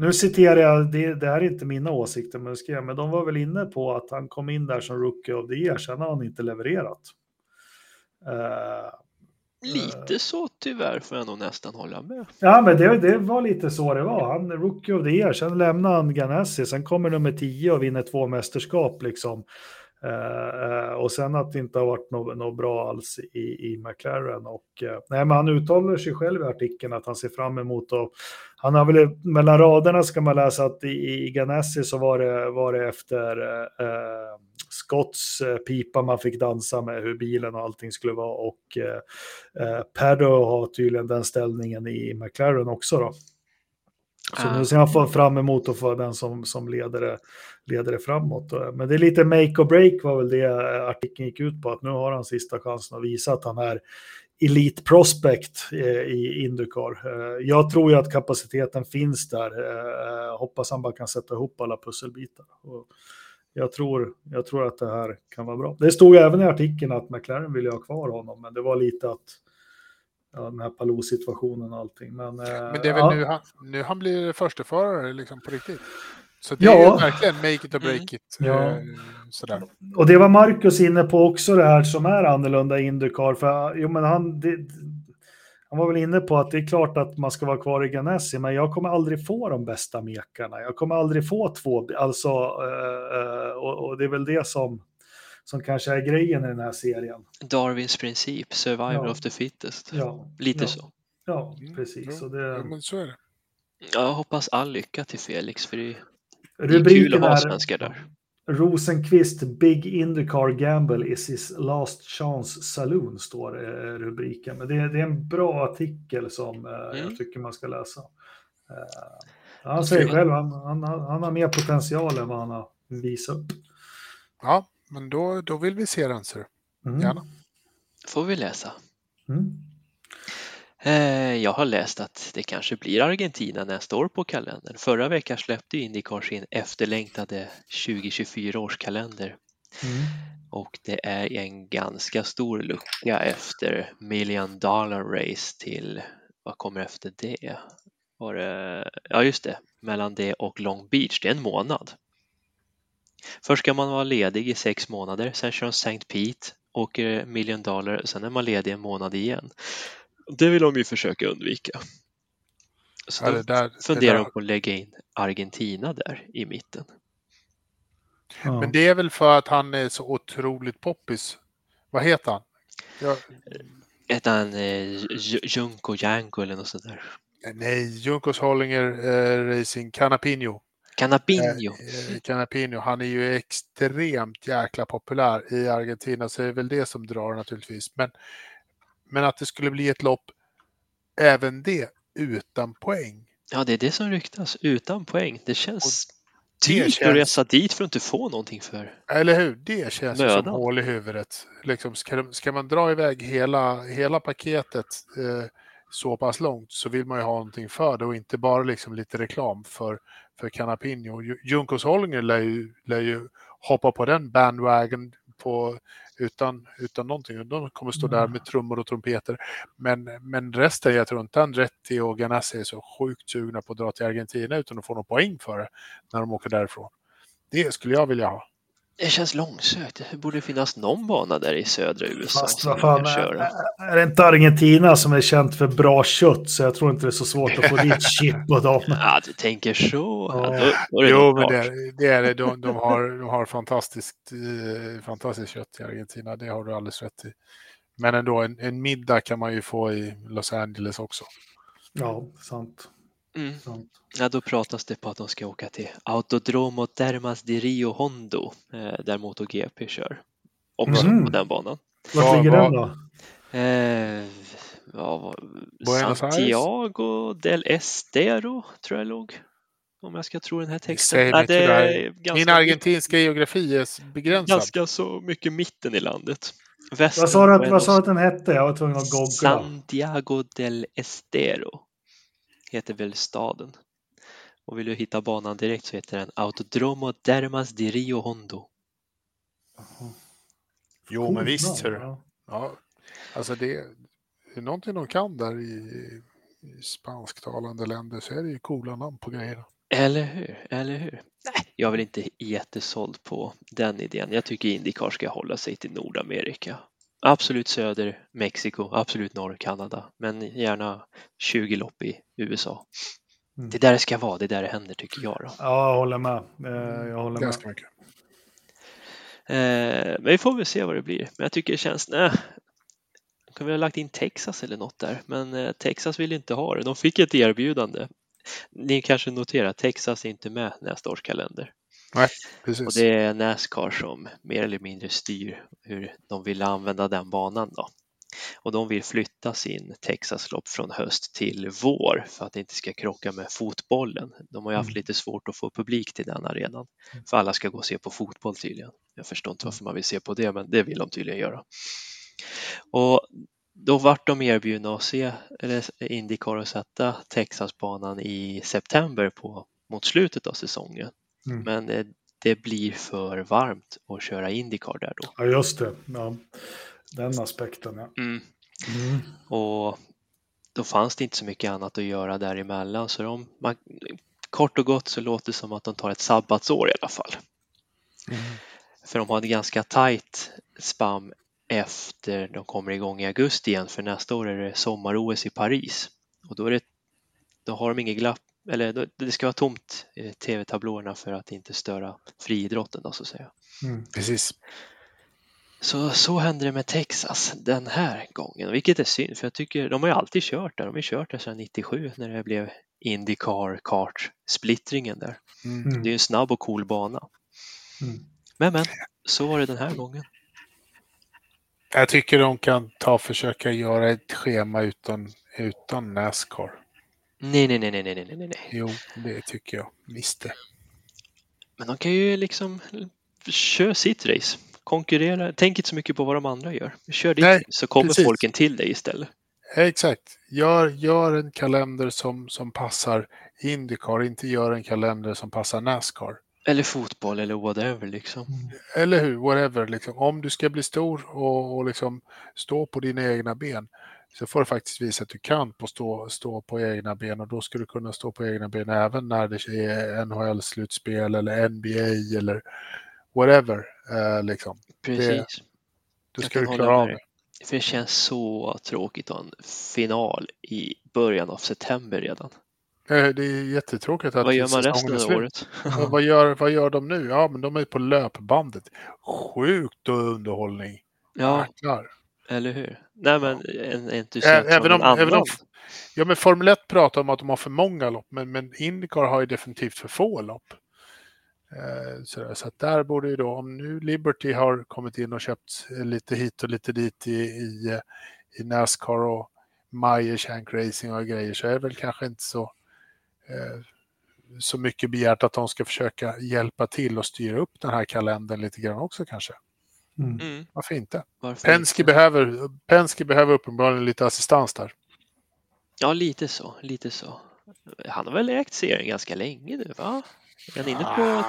nu citerar jag, det, det här är inte mina åsikter, men, jag, men de var väl inne på att han kom in där som rookie of the year, sen har han inte levererat. Eh, Lite så tyvärr får jag nog nästan hålla med. Ja, men det, det var lite så det var. Han rookie of the year, sen lämnar han Ganassi, sen kommer nummer tio och vinner två mästerskap liksom. Eh, och sen att det inte har varit något no bra alls i, i McLaren. Och, eh, nej, men han uttalar sig själv i artikeln att han ser fram emot och, han har väl, mellan raderna ska man läsa att i, i Ganassi så var det, var det efter eh, Scotts pipa man fick dansa med hur bilen och allting skulle vara och eh, Pedro har tydligen den ställningen i McLaren också då. Så nu ser han fram emot att få den som, som leder, det, leder det framåt. Men det är lite make or break var väl det artikeln gick ut på, att nu har han sista chansen att visa att han är elite prospect i IndyCar. Jag tror ju att kapaciteten finns där. Hoppas han bara kan sätta ihop alla pusselbitar. Jag tror, jag tror att det här kan vara bra. Det stod ju även i artikeln att McLaren ville ha kvar honom, men det var lite att ja, den här Palou-situationen och allting. Men, men det är väl ja. nu, han, nu han blir försteförare liksom på riktigt. Så det ja. är ju verkligen make it or break it. Ja. Sådär. Och det var Marcus inne på också, det här som är annorlunda i IndyCar. För jo, men han, det, han var väl inne på att det är klart att man ska vara kvar i Ganassi, men jag kommer aldrig få de bästa mekarna. Jag kommer aldrig få två. Alltså, och, och det är väl det som, som kanske är grejen i den här serien. Darwins princip, survival ja. of the fittest. Ja. Lite ja. så. Ja, precis. Mm. Det... Ja, men så är det. Jag hoppas all lycka till Felix, för det... Rubriken är Rosenqvist Big IndyCar Gamble is his last chance saloon, står rubriken. Men det är, det är en bra artikel som mm. jag tycker man ska läsa. Han säger själv han, han, han har mer potential än vad han har visat upp. Ja, men då, då vill vi se den, så mm. gärna. Får vi läsa. Mm. Jag har läst att det kanske blir Argentina nästa år på kalendern. Förra veckan släppte IndyCar sin efterlängtade tjugohundratjugofyra-årskalender. Mm. Och det är en ganska stor lucka efter Million Dollar Race till, vad kommer efter det? Var det? Ja, just det. Mellan det och Long Beach, det är en månad. Först ska man vara ledig i sex månader, sen kör Saint Pete och Million Dollar, sen är man ledig en månad igen. Det vill de ju försöka undvika. Så ja, det där, funderar det där. de på att lägga in Argentina där i mitten. Ja. Men det är väl för att han är så otroligt poppis. Vad heter han? Jag... Heter han eh, Junko Janko eller något sånt där? Nej, Junkos Hollinger eh, Racing Canapino. Canapino. Eh, Canapino. Han är ju extremt jäkla populär i Argentina, så det är väl det som drar naturligtvis. Men Men att det skulle bli ett lopp, även det, utan poäng. Ja, det är det som ryktas. Utan poäng. Det känns dyrt känns... att resa dit för att inte få någonting för. Eller hur? Det känns som hål i huvudet. Liksom, ska, ska man dra iväg hela, hela paketet eh, så pass långt så vill man ju ha någonting för det och inte bara liksom lite reklam för, för Canapino. Junkos Hollinger lär ju, lär ju hoppa på den bandwagon på, utan, utan någonting. De kommer stå där med trummor och trumpeter. Men, men resten, jag tror inte Andretti och Ganassi är så sjukt sugna på att dra till Argentina utan att få någon poäng för det när de åker därifrån. Det skulle jag vilja ha. Det känns långsökt. Det borde finnas någon bana där i södra U S A. Fast, som fan, är, är det inte Argentina som är känt för bra kött, så jag tror inte det är så svårt att få dit chip på dem. Ja, du tänker så. Ja. Ja, då, då är jo, men det, det är det. De, de har, de har fantastiskt, eh, fantastiskt kött i Argentina. Det har du alldeles rätt i. Men ändå, en, en middag kan man ju få i Los Angeles också. Ja, sant. Mm. Ja, då pratas det på att de ska åka till Autodromo Termas de Rio Hondo eh, där MotoGP kör också mm. på den banan. Var ligger den då? Eh, ja, Santiago del Estero tror jag låg. Om jag ska tro den här texten. Ja, det är ganska min argentinska geografi är begränsad. Ganska så mycket mitten i landet. Västern, vad sa du att, vad sa att den hette? Jag var tvungen att googla. Santiago del Estero heter väl staden. Och vill du hitta banan direkt så heter den Autodromo Termas de Rio Hondo. Aha. Jo, cool, men visst. Ja. Ja, alltså det är någonting de kan där i, i spansktalande länder, så är det ju coola namn på grejerna. Eller hur? Eller hur? Nej, jag vill inte jättesåld på den idén. Jag tycker IndyCar ska hålla sig till Nordamerika. Absolut söder Mexiko, absolut norr Kanada, men gärna tjugo lopp i U S A. Mm. Det där det ska vara, det där det händer tycker jag då. Ja, jag håller med. Jag håller med. Mycket. Eh, men vi får väl se vad det blir. Men jag tycker det känns, nej. De kunde väl ha lagt in Texas eller något där, men eh, Texas vill inte ha det. De fick ett erbjudande. Ni kanske noterar, Texas är inte med nästa års kalender. Nej, precis. Och det är NASCAR som mer eller mindre styr hur de vill använda den banan då. Och de vill flytta sin Texaslopp från höst till vår för att det inte ska krocka med fotbollen. De har ju haft lite svårt att få publik till den arenan. För alla ska gå och se på fotboll tydligen. Jag förstår inte varför man vill se på det, men det vill de tydligen göra. Och då vart de erbjudna att se eller IndyCar och sätta Texasbanan i september på, mot slutet av säsongen. Mm. Men det blir för varmt att köra IndyCar där då. Ja, just det. Ja. Den aspekten, ja. Mm. Mm. Och då fanns det inte så mycket annat att göra däremellan. Så de, man, kort och gott så låter det som att de tar ett sabbatsår i alla fall. Mm. För de har en ganska tajt spam efter de kommer igång i augusti igen. För nästa år är det sommar-O S i Paris. Och då, är det, då har de inget glapp. Eller det ska vara tomt i tv-tablåerna för att inte störa friidrotten då, så att säga. Mm, precis. Så, så händer det med Texas den här gången. Vilket är synd, för jag tycker de har ju alltid kört där. De har ju kört där sedan nittiosju när det blev IndyCar-kart-splittringen där. Mm. Det är ju en snabb och cool bana. Mm. Men men, så var det den här gången. Jag tycker de kan ta försöka göra ett schema utan, utan NASCAR. Nej, nej, nej, nej, nej, nej, nej. Jo, det tycker jag. Visst det. Men de kan ju liksom köra sitt race. Konkurrera. Tänk inte så mycket på vad de andra gör. Kör ditt nej, så kommer precis. Folken till dig istället. Exakt. Gör, gör en kalender som, som passar IndyCar. Inte gör en kalender som passar NASCAR. Eller fotboll eller whatever liksom. Eller hur, whatever liksom. Om du ska bli stor och, och liksom stå på dina egna ben. Så får du faktiskt visa att du kan på stå, stå på egna ben, och då ska du kunna stå på egna ben även när det är N H L-slutspel eller N B A eller whatever. Eh, liksom. Precis. Då ska du klara av det. För det känns så tråkigt att ha en final i början av september redan. Eh, det är jättetråkigt. Att vad gör man resten av året? vad, gör, vad gör de nu? Ja, men de är på löpbandet. Sjukt och underhållning. Ja. Jäklar. Eller hur? Nej, men en entusiasm. Även om, även om, ja, men Formel ett pratar om att de har för många lopp, men, men IndyCar har ju definitivt för få lopp. Eh, så, så att där borde ju då, om nu Liberty har kommit in och köpt lite hit och lite dit i, i, i NASCAR och Meyer Shank Racing och grejer, så är det väl kanske inte så, eh, så mycket begärt att de ska försöka hjälpa till och styra upp den här kalendern lite grann också kanske. Mm. Mm. Varför inte? Varför Penske, inte? Behöver, Penske behöver uppenbarligen lite assistans där. Ja, lite så, lite så. Han har väl ägt serien ganska länge nu, va? Är han inne på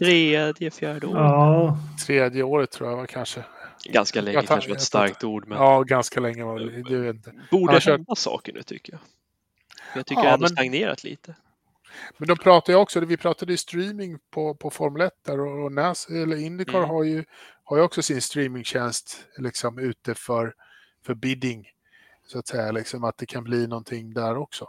tredje, fjärde året? Ja, tredje året tror jag var kanske. Ganska länge tar, kanske var ett starkt ord. Men... Ja, ganska länge var det. Du vet inte. Borde hända kört... saker nu tycker jag. Jag tycker ja, jag hade men... stagnerat lite. Men de pratar ju också, vi pratade ju streaming på, på Formel ett där och, och N A S, eller IndyCar mm. har, ju, har ju också sin streamingtjänst liksom ute för, för bidding så att säga, liksom att det kan bli någonting där också.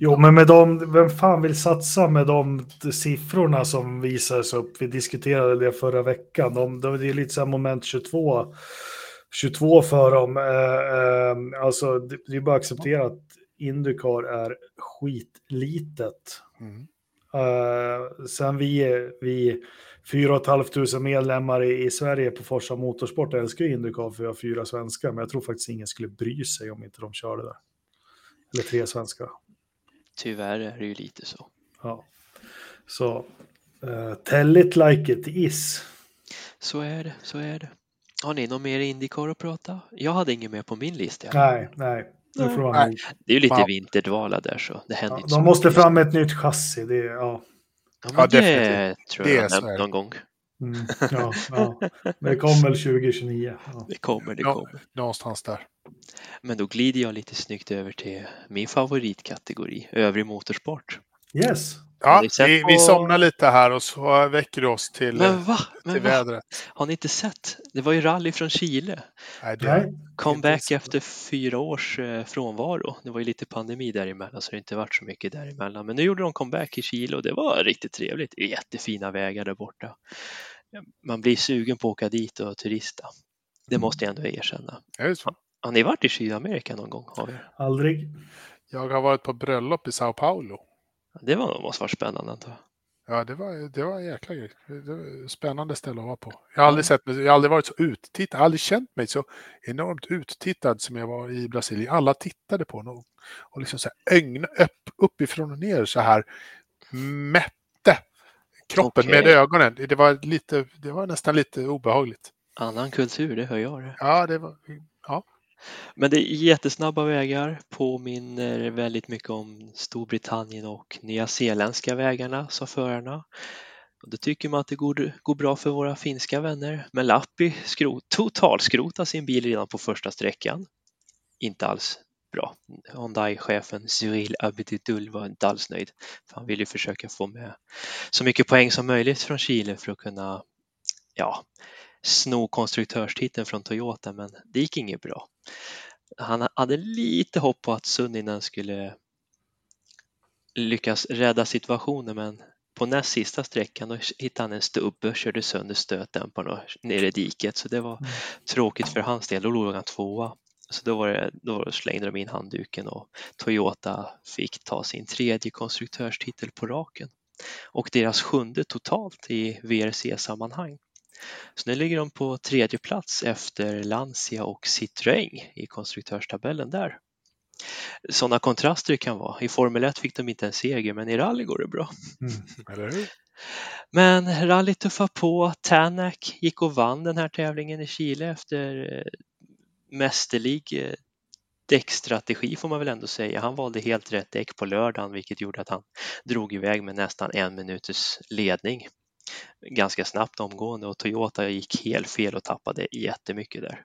Jo, men med dem, vem fan vill satsa med de siffrorna som visas upp? Vi diskuterade det förra veckan. De, de, det är lite så här moment tjugotvå, tjugotvå för dem. Eh, eh, alltså, det, det är bara att acceptera att IndyCar är skitlitet. Mm. Eh, sen vi, vi fyra och ett halvt tusen medlemmar i, i Sverige på Forza Motorsport. Jag älskar IndyCar för jag har fyra svenskar, men jag tror faktiskt ingen skulle bry sig om inte de kör det där. Eller tre svenskar. Tyvärr är det ju lite så. Ja. Så uh, tell it like it is. Så är det, så är det. Har ni någon mer IndyCar att prata? Jag hade ingen mer på min lista. Nej, nej. nej. Det, nej. det är ju lite wow. vinterdvala där så det händer ja, inte. De måste fram med ett nytt chassi. Det, ja. Ja, ja, det definitivt. tror jag, det jag nämnt någon gång. Mm, ja, ja. Det kommer tjugo tjugonio. Ja. Det kommer, det kommer. Någonstans där. Men då glider jag lite snyggt över till min favoritkategori, övrig motorsport. Yes. Ja, vi, på... vi somnar lite här och så väcker det oss till, Men va? Men till va? vädret. Har ni inte sett? Det var ju rally från Chile. Nej, det comeback efter fyra års frånvaro. Det var ju lite pandemi däremellan så det har inte varit så mycket däremellan. Men nu gjorde de comeback i Chile och det var riktigt trevligt. Jättefina vägar där borta. Man blir sugen på att åka dit och turista. Det måste jag ändå erkänna. Ja, har, har ni varit i Sydamerika någon gång? Har vi? Aldrig. Jag har varit på bröllop i Sao Paulo. Det var nog måste vara spännande antar jag. Ja, det var, det var en jäkla grej. Det var spännande ställe att vara på. Jag har aldrig, sett mig, jag har aldrig varit så uttittad. Jag har aldrig känt mig så enormt uttittad som jag var i Brasilien. Alla tittade på någon och liksom så här ögna upp, uppifrån och ner så här mätte kroppen okay. med ögonen. Det var, lite, det var nästan lite obehagligt. Annan kultur, det hör jag det. Ja, det var... Ja. Men det är jättesnabba vägar, påminner väldigt mycket om Storbritannien och nya zeeländska vägarna, sa förarna. Och då tycker man att det går, går bra för våra finska vänner. Men Lappi skrot, totalskrotar sin bil redan på första sträckan. Inte alls bra. Hyundai-chefen Cyril Abitidul var inte alls nöjd. För han ville försöka få med så mycket poäng som möjligt från Chile för att kunna... Ja, sno konstruktörstiteln från Toyota, men det gick inget bra. Han hade lite hopp på att Sunninen skulle lyckas rädda situationen, men på näst sista sträckan hittade han en stubb och körde sönder stötdämparen ner i diket, så det var mm. tråkigt för hans del. Då låg han tvåa, så då, var det, då slängde de in handduken och Toyota fick ta sin tredje konstruktörstitel på raken och deras sjunde totalt i V R C-sammanhang. Så nu ligger de på tredje plats efter Lancia och Citroën i konstruktörstabellen där. Sådana kontraster kan vara. I Formel ett fick de inte en seger, men i rally går det bra. Mm, men rally tuffar på. Tänak gick och vann den här tävlingen i Chile efter mästerlig däckstrategi får man väl ändå säga. Han valde helt rätt däck på lördagen vilket gjorde att han drog iväg med nästan en minuters ledning. Ganska snabbt omgående och Toyota gick helt fel och tappade jättemycket där.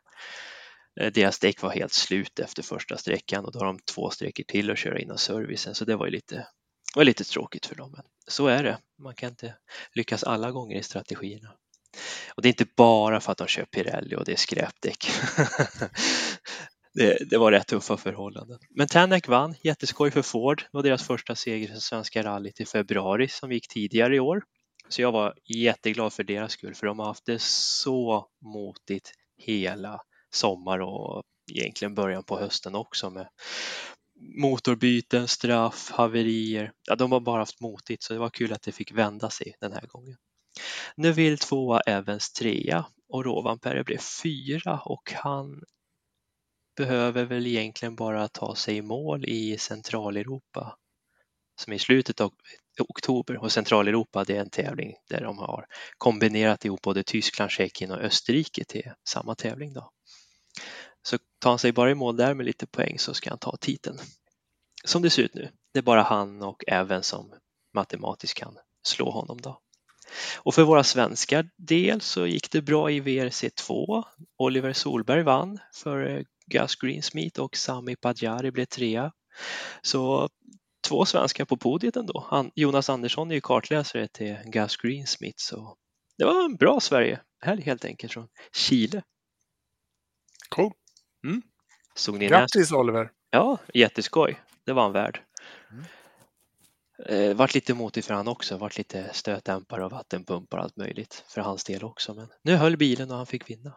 Deras däck var helt slut efter första sträckan och då har de två sträckor till att köra innan servicen, så det var ju lite, var lite tråkigt för dem. Men så är det, man kan inte lyckas alla gånger i strategierna. Och det är inte bara för att de kör Pirelli och det är skräpdäck. Det, det var rätt tuffa förhållanden. Men Tänak vann, jätteskoj för Ford. Det var deras första seger i Svenska rallyt i februari som gick tidigare i år. Så jag var jätteglad för deras skull, för de har haft det så motigt hela sommar och egentligen början på hösten också med motorbyten, straff, haverier. Ja, de har bara haft motigt så det var kul att det fick vända sig den här gången. Nu vill tvåa Evans trea och Rovanperä blev fyra och han behöver väl egentligen bara ta sig i mål i Centraleuropa som i slutet av oktober. Och Centraleuropa, det är en tävling där de har kombinerat ihop både Tyskland, Tjeckien och Österrike till samma tävling då. Så tar han sig bara i mål där med lite poäng så ska han ta titeln. som det ser ut nu, det är bara han och även som matematiskt kan slå honom då. Och för våra svenskar del så gick det bra i V R C två. Oliver Solberg vann för Gus Greensmith och Sami Padjari blev trea. Så två svenskar på podiet ändå. Jonas Andersson är ju kartläsare till Gus Greensmith, så det var en bra Sverige. Här helt enkelt från Chile. Cool. Mm. Såg ni Grattis nästa? Oliver. Ja, jätteskoj. Det var en värld. Mm. Eh, vart lite motigt för han också. Vart lite stötdämpar och vattenpumpar och allt möjligt för hans del också. Men nu höll bilen och han fick vinna.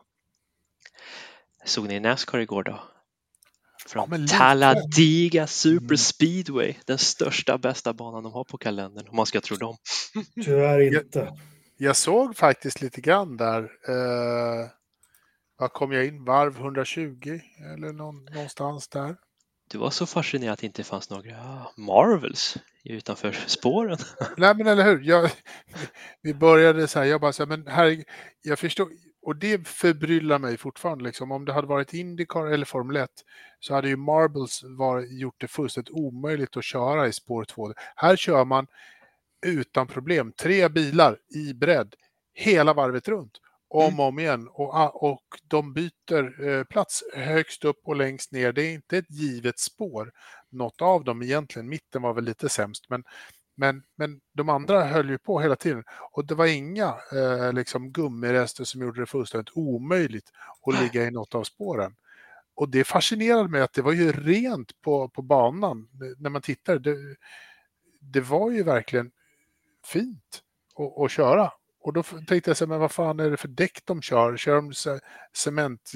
Såg ni NASCAR igår då? Från ja, Talladega Super Speedway. Mm. Den största, bästa banan de har på kalendern. Om man ska tro dem. Tyvärr inte. Jag, jag såg faktiskt lite grann där. Eh, vad kom jag in? Varv hundratjugo eller någon, någonstans där. Du var så fascinerad att det inte fanns några Marvels utanför spåren. Nej, men eller hur? Jag, vi började så här, jag bara så här, men här, jag förstår, och det förbryllar mig fortfarande liksom. Om det hade varit IndyCar eller Formel ett så hade ju Marvels var, gjort det fullständigt omöjligt att köra i spår två. Här kör man utan problem tre bilar i bredd hela varvet runt. Om mm. om igen och, och de byter eh, plats högst upp och längst ner. Det är inte ett givet spår. Något av dem egentligen. Mitten var väl lite sämst. Men, men, men de andra höll ju på hela tiden. Och det var inga eh, liksom gummirester som gjorde det fullständigt omöjligt att ligga i något av spåren. Och det fascinerade mig att det var ju rent på, på banan. När man tittar. Det, det var ju verkligen fint att, att köra. Och då tänkte jag så här, men vad fan är det för däck de kör? Kör de cementdäck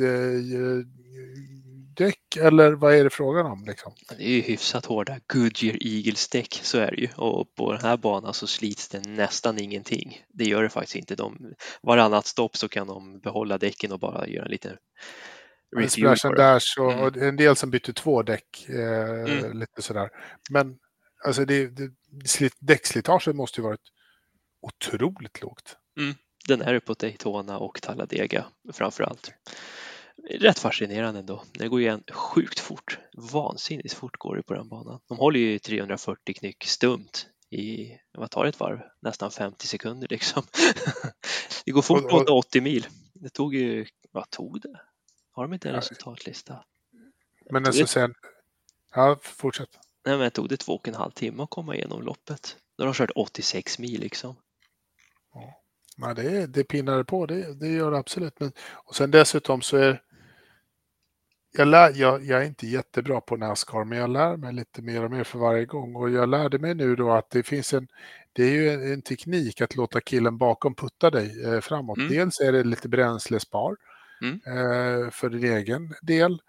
eller vad är det frågan om? Liksom? Det är ju hyfsat hårda Goodyear Eagles-däck, så är det ju. Och på den här banan så slits det nästan ingenting. Det gör det faktiskt inte. De, varannat stopp så kan de behålla däcken och bara göra en liten review. En, där, så, mm. och en del som bytte två däck, eh, mm. lite sådär. Men alltså det, det, slit, däckslitaget måste ju varit otroligt lågt. Mm. Den är på Daytona och Talladega framförallt. Rätt fascinerande ändå. Det går ju sjukt fort. Vansinnigt fort går det på den banan. De håller ju trehundrafyrtio knyck stumt i, vad tar ett varv? Nästan femtio sekunder liksom. Det går fort på åttio mil. Det tog ju, vad tog det? Har de inte en resultatlista? Men alltså sen, ja, fortsätt. Nej, men det tog det två och en halv timme att komma igenom loppet. Då har de kört åttiosex mil liksom. Ja, men det, det pinnar på, det, det gör det absolut. Men, och sen dessutom så är jag, lär, jag, jag är inte jättebra på NASCAR, men jag lär mig lite mer och mer för varje gång. Och jag lärde mig nu då att det finns en, det är ju en, en teknik att låta killen bakom putta dig eh, framåt. Mm. Dels är det lite bränslespar mm. eh, för din egen del.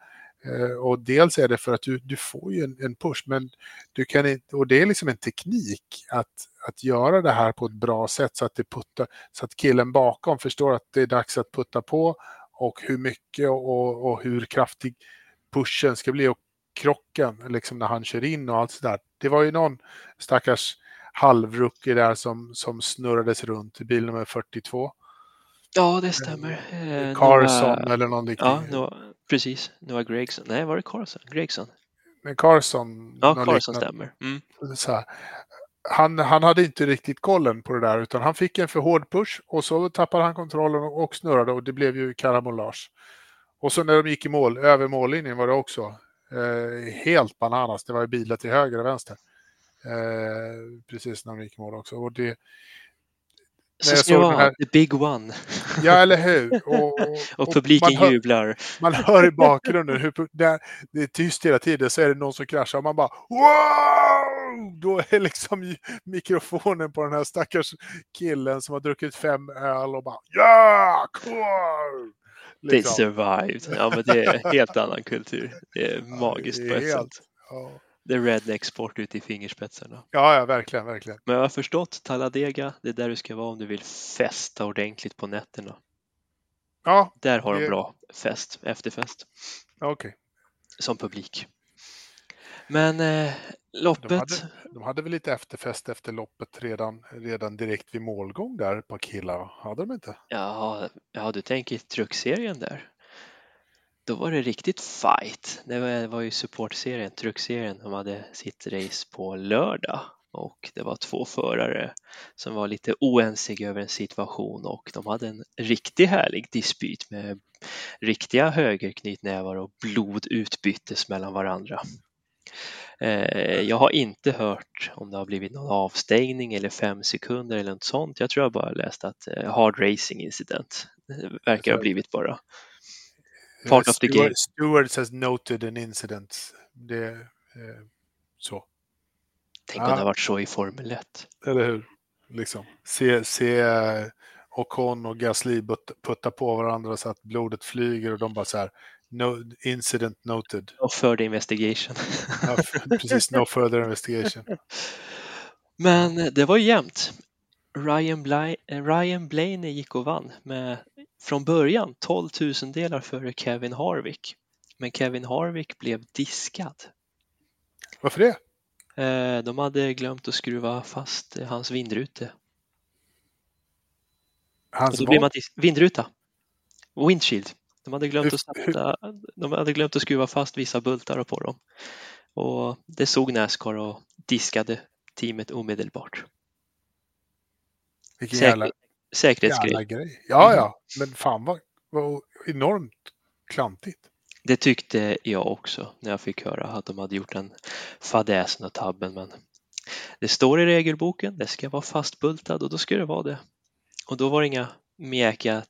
Och dels är det för att du, du får ju en, en push, men du kan inte, och det är liksom en teknik att, att göra det här på ett bra sätt så att, det puttar, så att killen bakom förstår att det är dags att putta på och hur mycket och, och hur kraftig pushen ska bli och krocken liksom när han kör in och allt sådär. Det var ju någon stackars halvrucke där som, som snurrades runt i bil nummer fyrtiotvå. Ja, det stämmer. Carson Nova, eller någon liknande. Ja, Nova, precis. Noah Gregson. Nej, var det Carson? Gregson? Men Carson. Ja, Carson liknande. Stämmer. Mm. Så här. Han, han hade inte riktigt kollen på det där utan han fick en för hård push och så tappade han kontrollen och snurrade och det blev ju karambolage. Och så när de gick i mål, över mållinjen var det också eh, helt bananas. Det var ju bilar till höger och vänster. Eh, precis när de gick i mål också. Och det Så ska jag vara the big one. Ja, eller hur? Och, och, och publiken man hör, jublar. Man hör i bakgrunden hur där, det är tyst hela tiden så är det någon som kraschar och man bara wow! Då är liksom mikrofonen på den här stackars killen som har druckit fem öl och bara ja! Cool! They survived. Ja, men det är helt annan kultur. Det är magiskt ja, det är på ett helt, sätt. Ja. Det är redneck-sport ute i fingerspetsarna. Ja, ja, verkligen, verkligen. Men jag har förstått, Talladega, det är där du ska vara om du vill festa ordentligt på nätterna. Ja. Där har det... de bra fest, efterfest. Okej. Okay. Som publik. Men eh, loppet... De hade, de hade väl lite efterfest efter loppet redan, redan direkt vid målgång där, ett par killar. Hade de inte? Ja, ja du tänker truckserien där. då var det riktigt fight. Det var ju supportserien, truckserien, de hade sitt race på lördag. Och det var två förare som var lite oensiga över en situation och de hade en riktigt härlig dispyt med riktiga högerknytnävar och blod utbyttes mellan varandra. Jag har inte hört om det har blivit någon avstängning eller fem sekunder eller något sånt. Jag tror jag bara läst att hard racing incident verkar ha blivit bara part of the game. Stewards has noted an incident. Det är så. Tänk om det har varit så i Formel ett. Eller hur? Liksom. Se, se Ocon och Gasly putta på varandra så att blodet flyger och de bara så här, no, incident noted. No further investigation. Ja, precis, no further investigation. Men det var jämnt. Ryan, Bla- Ryan Blaney gick och vann med från början tolv tusen delar före Kevin Harvick. Men Kevin Harvick blev diskad. Varför det? De hade glömt att skruva fast hans vindrute. Hans och då blir man dis- vindruta. Windshield. De hade glömt att sätta, de hade glömt att skruva fast vissa bultar på dem. Och det såg NASCAR och diskade teamet omedelbart. Vilken jävla Säker- säkerhetsgrej. Grej. Ja, ja. Men fan vad, vad enormt klantigt. Det tyckte jag också när jag fick höra att de hade gjort en fadäsen och tabben. Men det står i regelboken, det ska vara fastbultad och då ska det vara det. Och då var det inga mjäka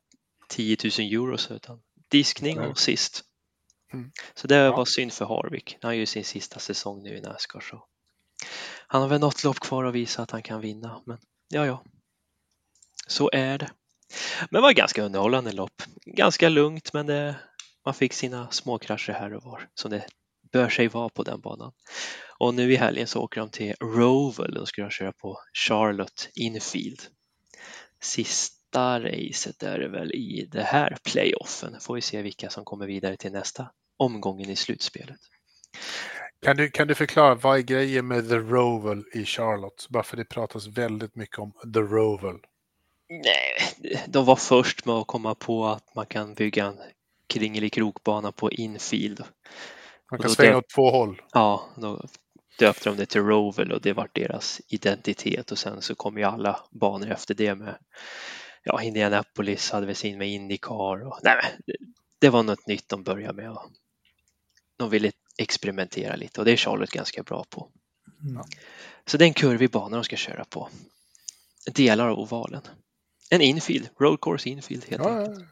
tio tusen euro utan diskning och sist. Mm. Så det var ja. synd för Harvick. Han gör sin sista säsong nu i NASCAR. Så. Han har väl något lopp kvar att visa att han kan vinna. Men ja, ja. Så är det. Men det var ganska underhållande lopp. Ganska lugnt men det... Man fick sina små krascher här och var som det bör sig vara på den banan. Och nu i helgen så åker de till Roval och ska köra på Charlotte Infield. Sista racet är det väl i det här playoffen. Får vi se vilka som kommer vidare till nästa omgången i slutspelet. Kan du, kan du förklara vad är grejen med The Roval i Charlotte? Bara för det pratas väldigt mycket om The Roval. Nej, de var först med att komma på att man kan bygga en kringlig krokbana på infield. Man kan svänga åt två håll. Ja, då döpte de det till Roval och det var deras identitet och sen så kom ju alla banor efter det med ja, Indianapolis hade väl sin med IndyCar och nej men, det var något nytt de började med och de ville experimentera lite och det är Charlotte ganska bra på. Mm. Så det är en kurvig bana de ska köra på. Delar av ovalen. En infield, road course infield helt ja. enkelt.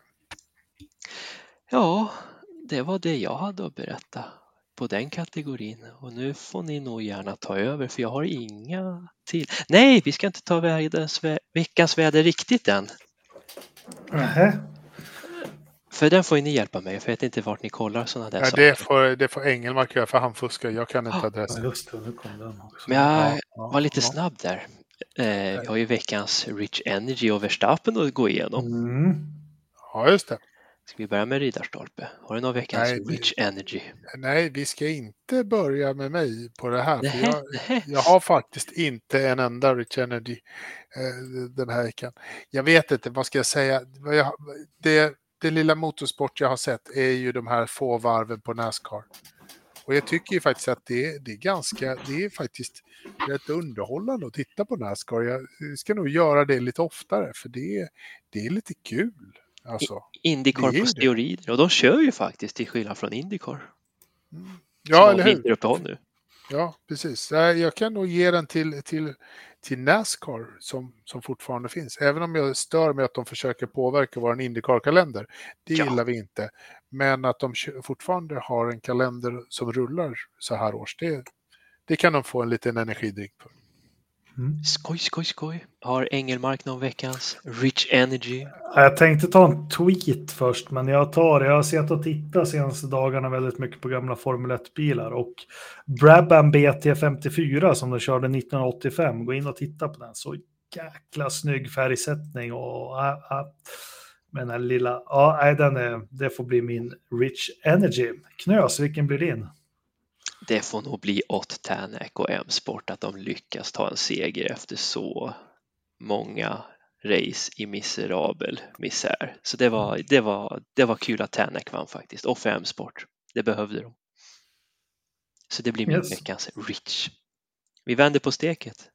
Ja, det var det jag hade att berätta på den kategorin och nu får ni nog gärna ta över för jag har inga till. Nej, vi ska inte ta världens, veckans väder riktigt än. Uh-huh. För den får ni hjälpa mig för jag vet inte vart ni kollar sådana där ja, saker. Det får, det får Ängelmark göra för han fuskar, jag kan inte adressen. Ja, just det, nu kom den också. Men jag ja, ja, var lite ja. snabb där. Eh, vi har ju veckans Rich Energy och Verstappen att gå igenom. Mm. Ja, just det. Ska vi börja med Riddarstolpe? Har du någon veckans nej, Rich vi, Energy? Nej, vi ska inte börja med mig på det här. Nej, för jag, nej. jag har faktiskt inte en enda Rich Energy eh, den här veckan. Jag vet inte, vad ska jag säga? Jag, det, det lilla motorsport jag har sett är ju de här få varven på NASCAR. Och jag tycker ju faktiskt att det, det är ganska, det är faktiskt rätt underhållande att titta på NASCAR. Jag ska nog göra det lite oftare för det, det är lite kul. Alltså, IndyCar på steroider och de kör ju faktiskt till skillnad från IndyCar. Mm. Ja, eller hur? Uppehåll nu. Ja, precis. Jag kan nog ge den till, till, till NASCAR som, som fortfarande finns. Även om jag stör mig att de försöker påverka vår IndyCar-kalender. Det ja. gillar vi inte. Men att de fortfarande har en kalender som rullar så här års. Det, det kan de få en liten energidrink på. Mm. Skoj, skoj, skoj. Har Ängelmark någon veckans Rich Energy? Jag tänkte ta en tweet först, men jag tar det. Jag har sett och tittat senaste dagarna väldigt mycket på gamla Formel ett-bilar. Och Brabham B T femtiofyra som de körde nitton åttiofem, gå in och titta på den. Så jäkla snygg färgsättning. Och, äh, äh. Men den lilla, ja, äh, den är, det får bli min Rich Energy. Knös, vilken blir din? Det får nog bli åt Tänak och M-Sport att de lyckas ta en seger efter så många race i miserabel misär. Så det var, det var, det var kul att Tänak vann faktiskt. Och för M-sport. Det behövde de. Så det blir min yes. veckans Rich. Vi vänder på steket.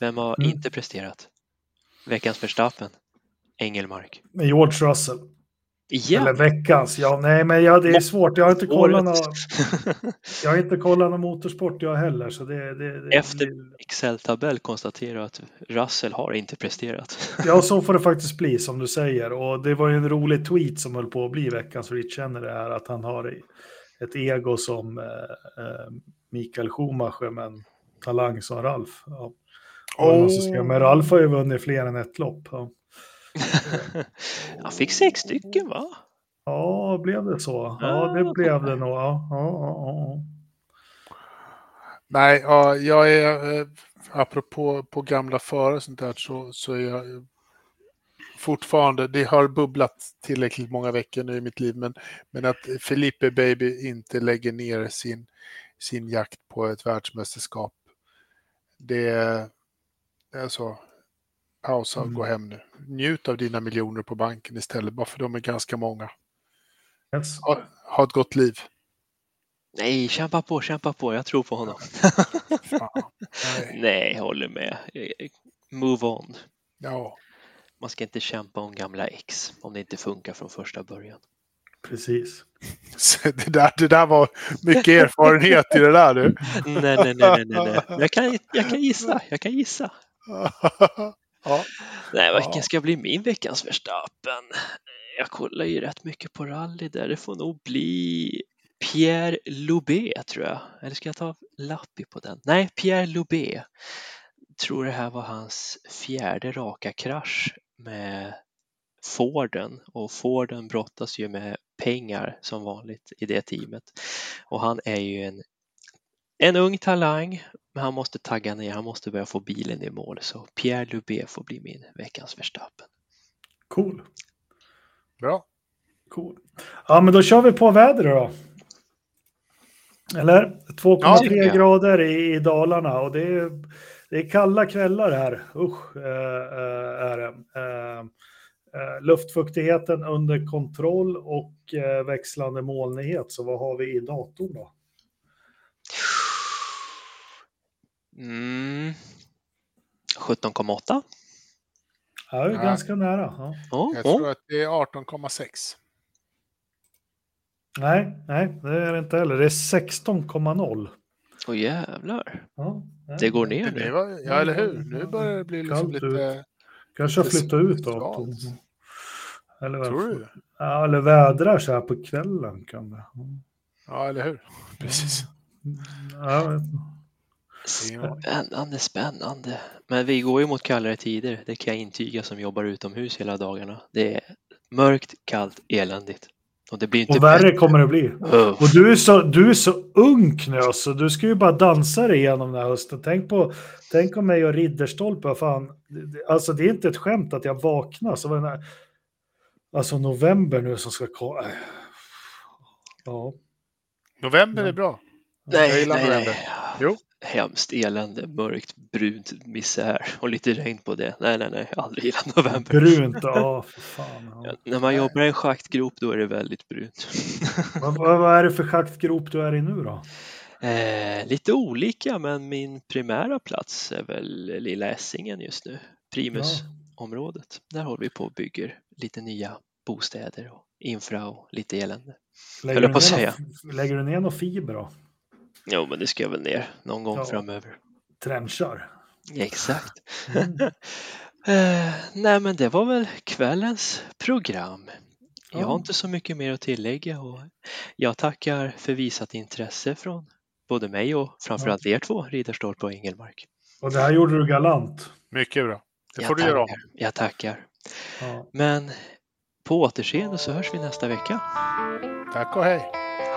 Vem har mm. inte presterat? Veckans Verstappen. Ängelmark. George Russell. Yeah. Eller veckans. Ja, nej, men ja, det är svårt. Jag har inte kollat någon, jag har inte kollat någon motorsport jag heller. Så det, det, det, efter det... Excel-tabell konstaterar att Russell har inte presterat. Ja, så får det faktiskt bli som du säger. Och det var ju en rolig tweet som höll på att bli veckans Rich, känner det här att han har ett ego som eh, Mikael Schumacher, men talang som Ralf. Ja. Oh. Men Ralf har ju vunnit fler än ett lopp. Ja. Han fick sex stycken, va? Ja, blev det så? Ja, det blev det nog. Ja, ja, ja. Nej, ja, jag är apropå på gamla förare sånt där, så, så är jag fortfarande, det har bubblat tillräckligt många veckor nu i mitt liv, men, men att Felipe Baby inte lägger ner sin, sin jakt på ett världsmästerskap, det är, det är så. Pausa och mm. gå hem nu. Njut av dina miljoner på banken istället, bara för de är ganska många. Yes. Ha, ha ett gott liv. Nej, kämpa på, kämpa på. Jag tror på honom. Fan, nej. nej, håller med. Move on. Ja. Man ska inte kämpa om gamla ex om det inte funkar från första början. Precis. Det där, det där var mycket erfarenhet i det där du. nej, nej, nej, nej, nej. Jag kan, jag kan gissa, jag kan gissa. Ja. Nej, vilken ja. ska bli min veckans Verstappen? Jag kollar ju rätt mycket på rally där. Det får nog bli Pierre Loubet, tror jag. Eller ska jag ta Lappi på den? Nej, Pierre Loubet. Tror det här var hans fjärde raka krasch med Forden. Och Forden brottas ju med pengar som vanligt i det teamet. Och han är ju en En ung talang, men han måste tagga ner, han måste börja få bilen i mål. Så Pierre Loubet får bli min veckans Verstappen. Cool. Bra. Cool. Ja, men då kör vi på väder då. Eller? två komma tre ja, grader i, i Dalarna, och det är, det är kalla kvällar här. Usch, äh, äh, är det. Äh, äh, luftfuktigheten under kontroll och äh, växlande molnighet. Så vad har vi i datorn då? Mm. sjutton komma åtta. Ja, det är ganska nära. Ja. Oh, jag tror oh. att det är arton komma sex. Nej, nej, det är det inte heller. Det är sexton komma noll. Åh oh, jävlar. Ja, det går ner nu. Var, ja, eller hur? Nu börjar det bli liksom lite... Ut. Kanske lite flytta ut datorn. Eller, tror ja, eller vädrar så här på kvällen. Kan det. Ja, eller hur? Precis. Ja, jag vet inte. Spännande, spännande. Men vi går ju mot kallare tider. Det kan jag intyga som jobbar utomhus hela dagarna. Det är mörkt, kallt, eländigt. Och, det blir inte och värre bättre. Kommer det bli. Oh. Och du är så, du är så ung nu, så du ska ju bara dansa dig igenom den här hösten. Tänk, på, tänk om mig och Riddarstolpen. Fan. Alltså det är inte ett skämt att jag vaknar. Så den här, alltså november nu som ska komma. Ja. November är bra. Nej, jag nej, november. Jo. Hemskt elände, mörkt, brunt, misär och lite regn på det. Nej, nej, nej, aldrig gillar november. Brunt, ja, för fan. Ja. Ja, när man nej. jobbar i en schaktgrop då är det väldigt brunt. Vad, vad är det för schaktgrop du är i nu då? Eh, lite olika, men min primära plats är väl Lilla Essingen just nu. Primusområdet. Ja. Där håller vi på och bygger lite nya bostäder och infra och lite elände. Lägger, du, på ner säga. Någon, lägger du ner någon fiber då? Jo, men det ska jag väl ner någon gång ja. framöver. Trenchar. Exakt. Mm. uh, nej, men det var väl kvällens program. Jag mm. har inte så mycket mer att tillägga. Och jag tackar för visat intresse från både mig och framförallt mm. er två, Riddarstolpe och Ängelmark. Och det här gjorde du galant. Mycket bra. Det jag får tackar. Du göra om. Jag tackar. Mm. Men på återseende så hörs vi nästa vecka. Tack och hej.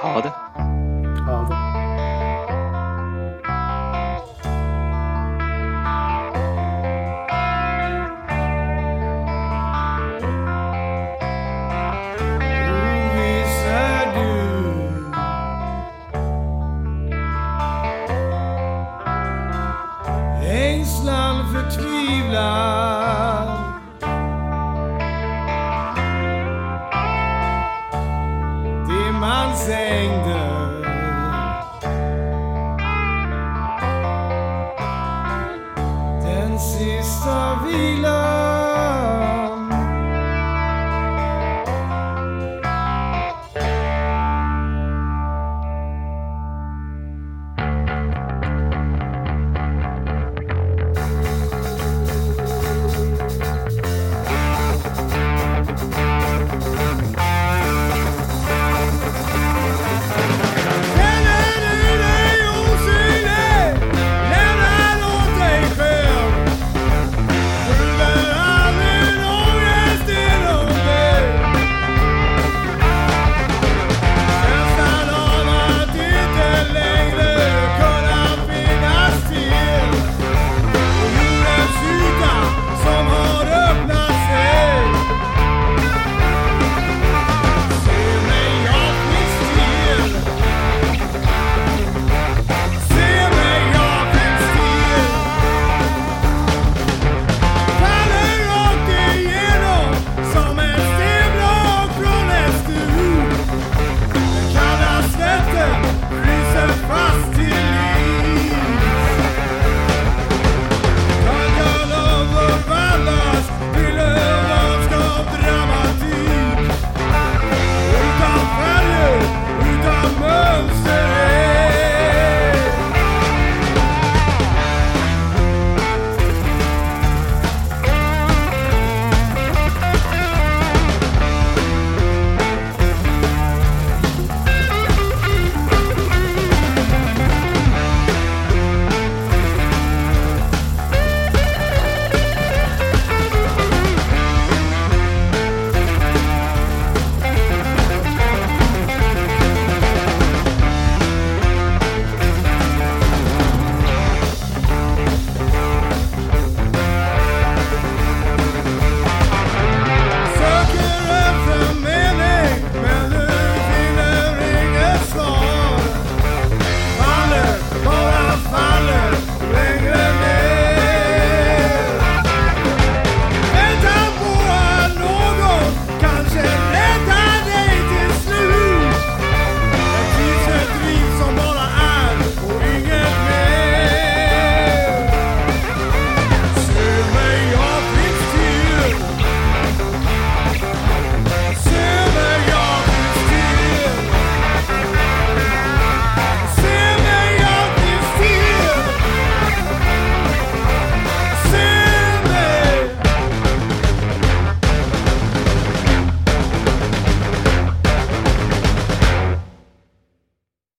Ha det. Ha det. Ängslan förtvivlar sista vila.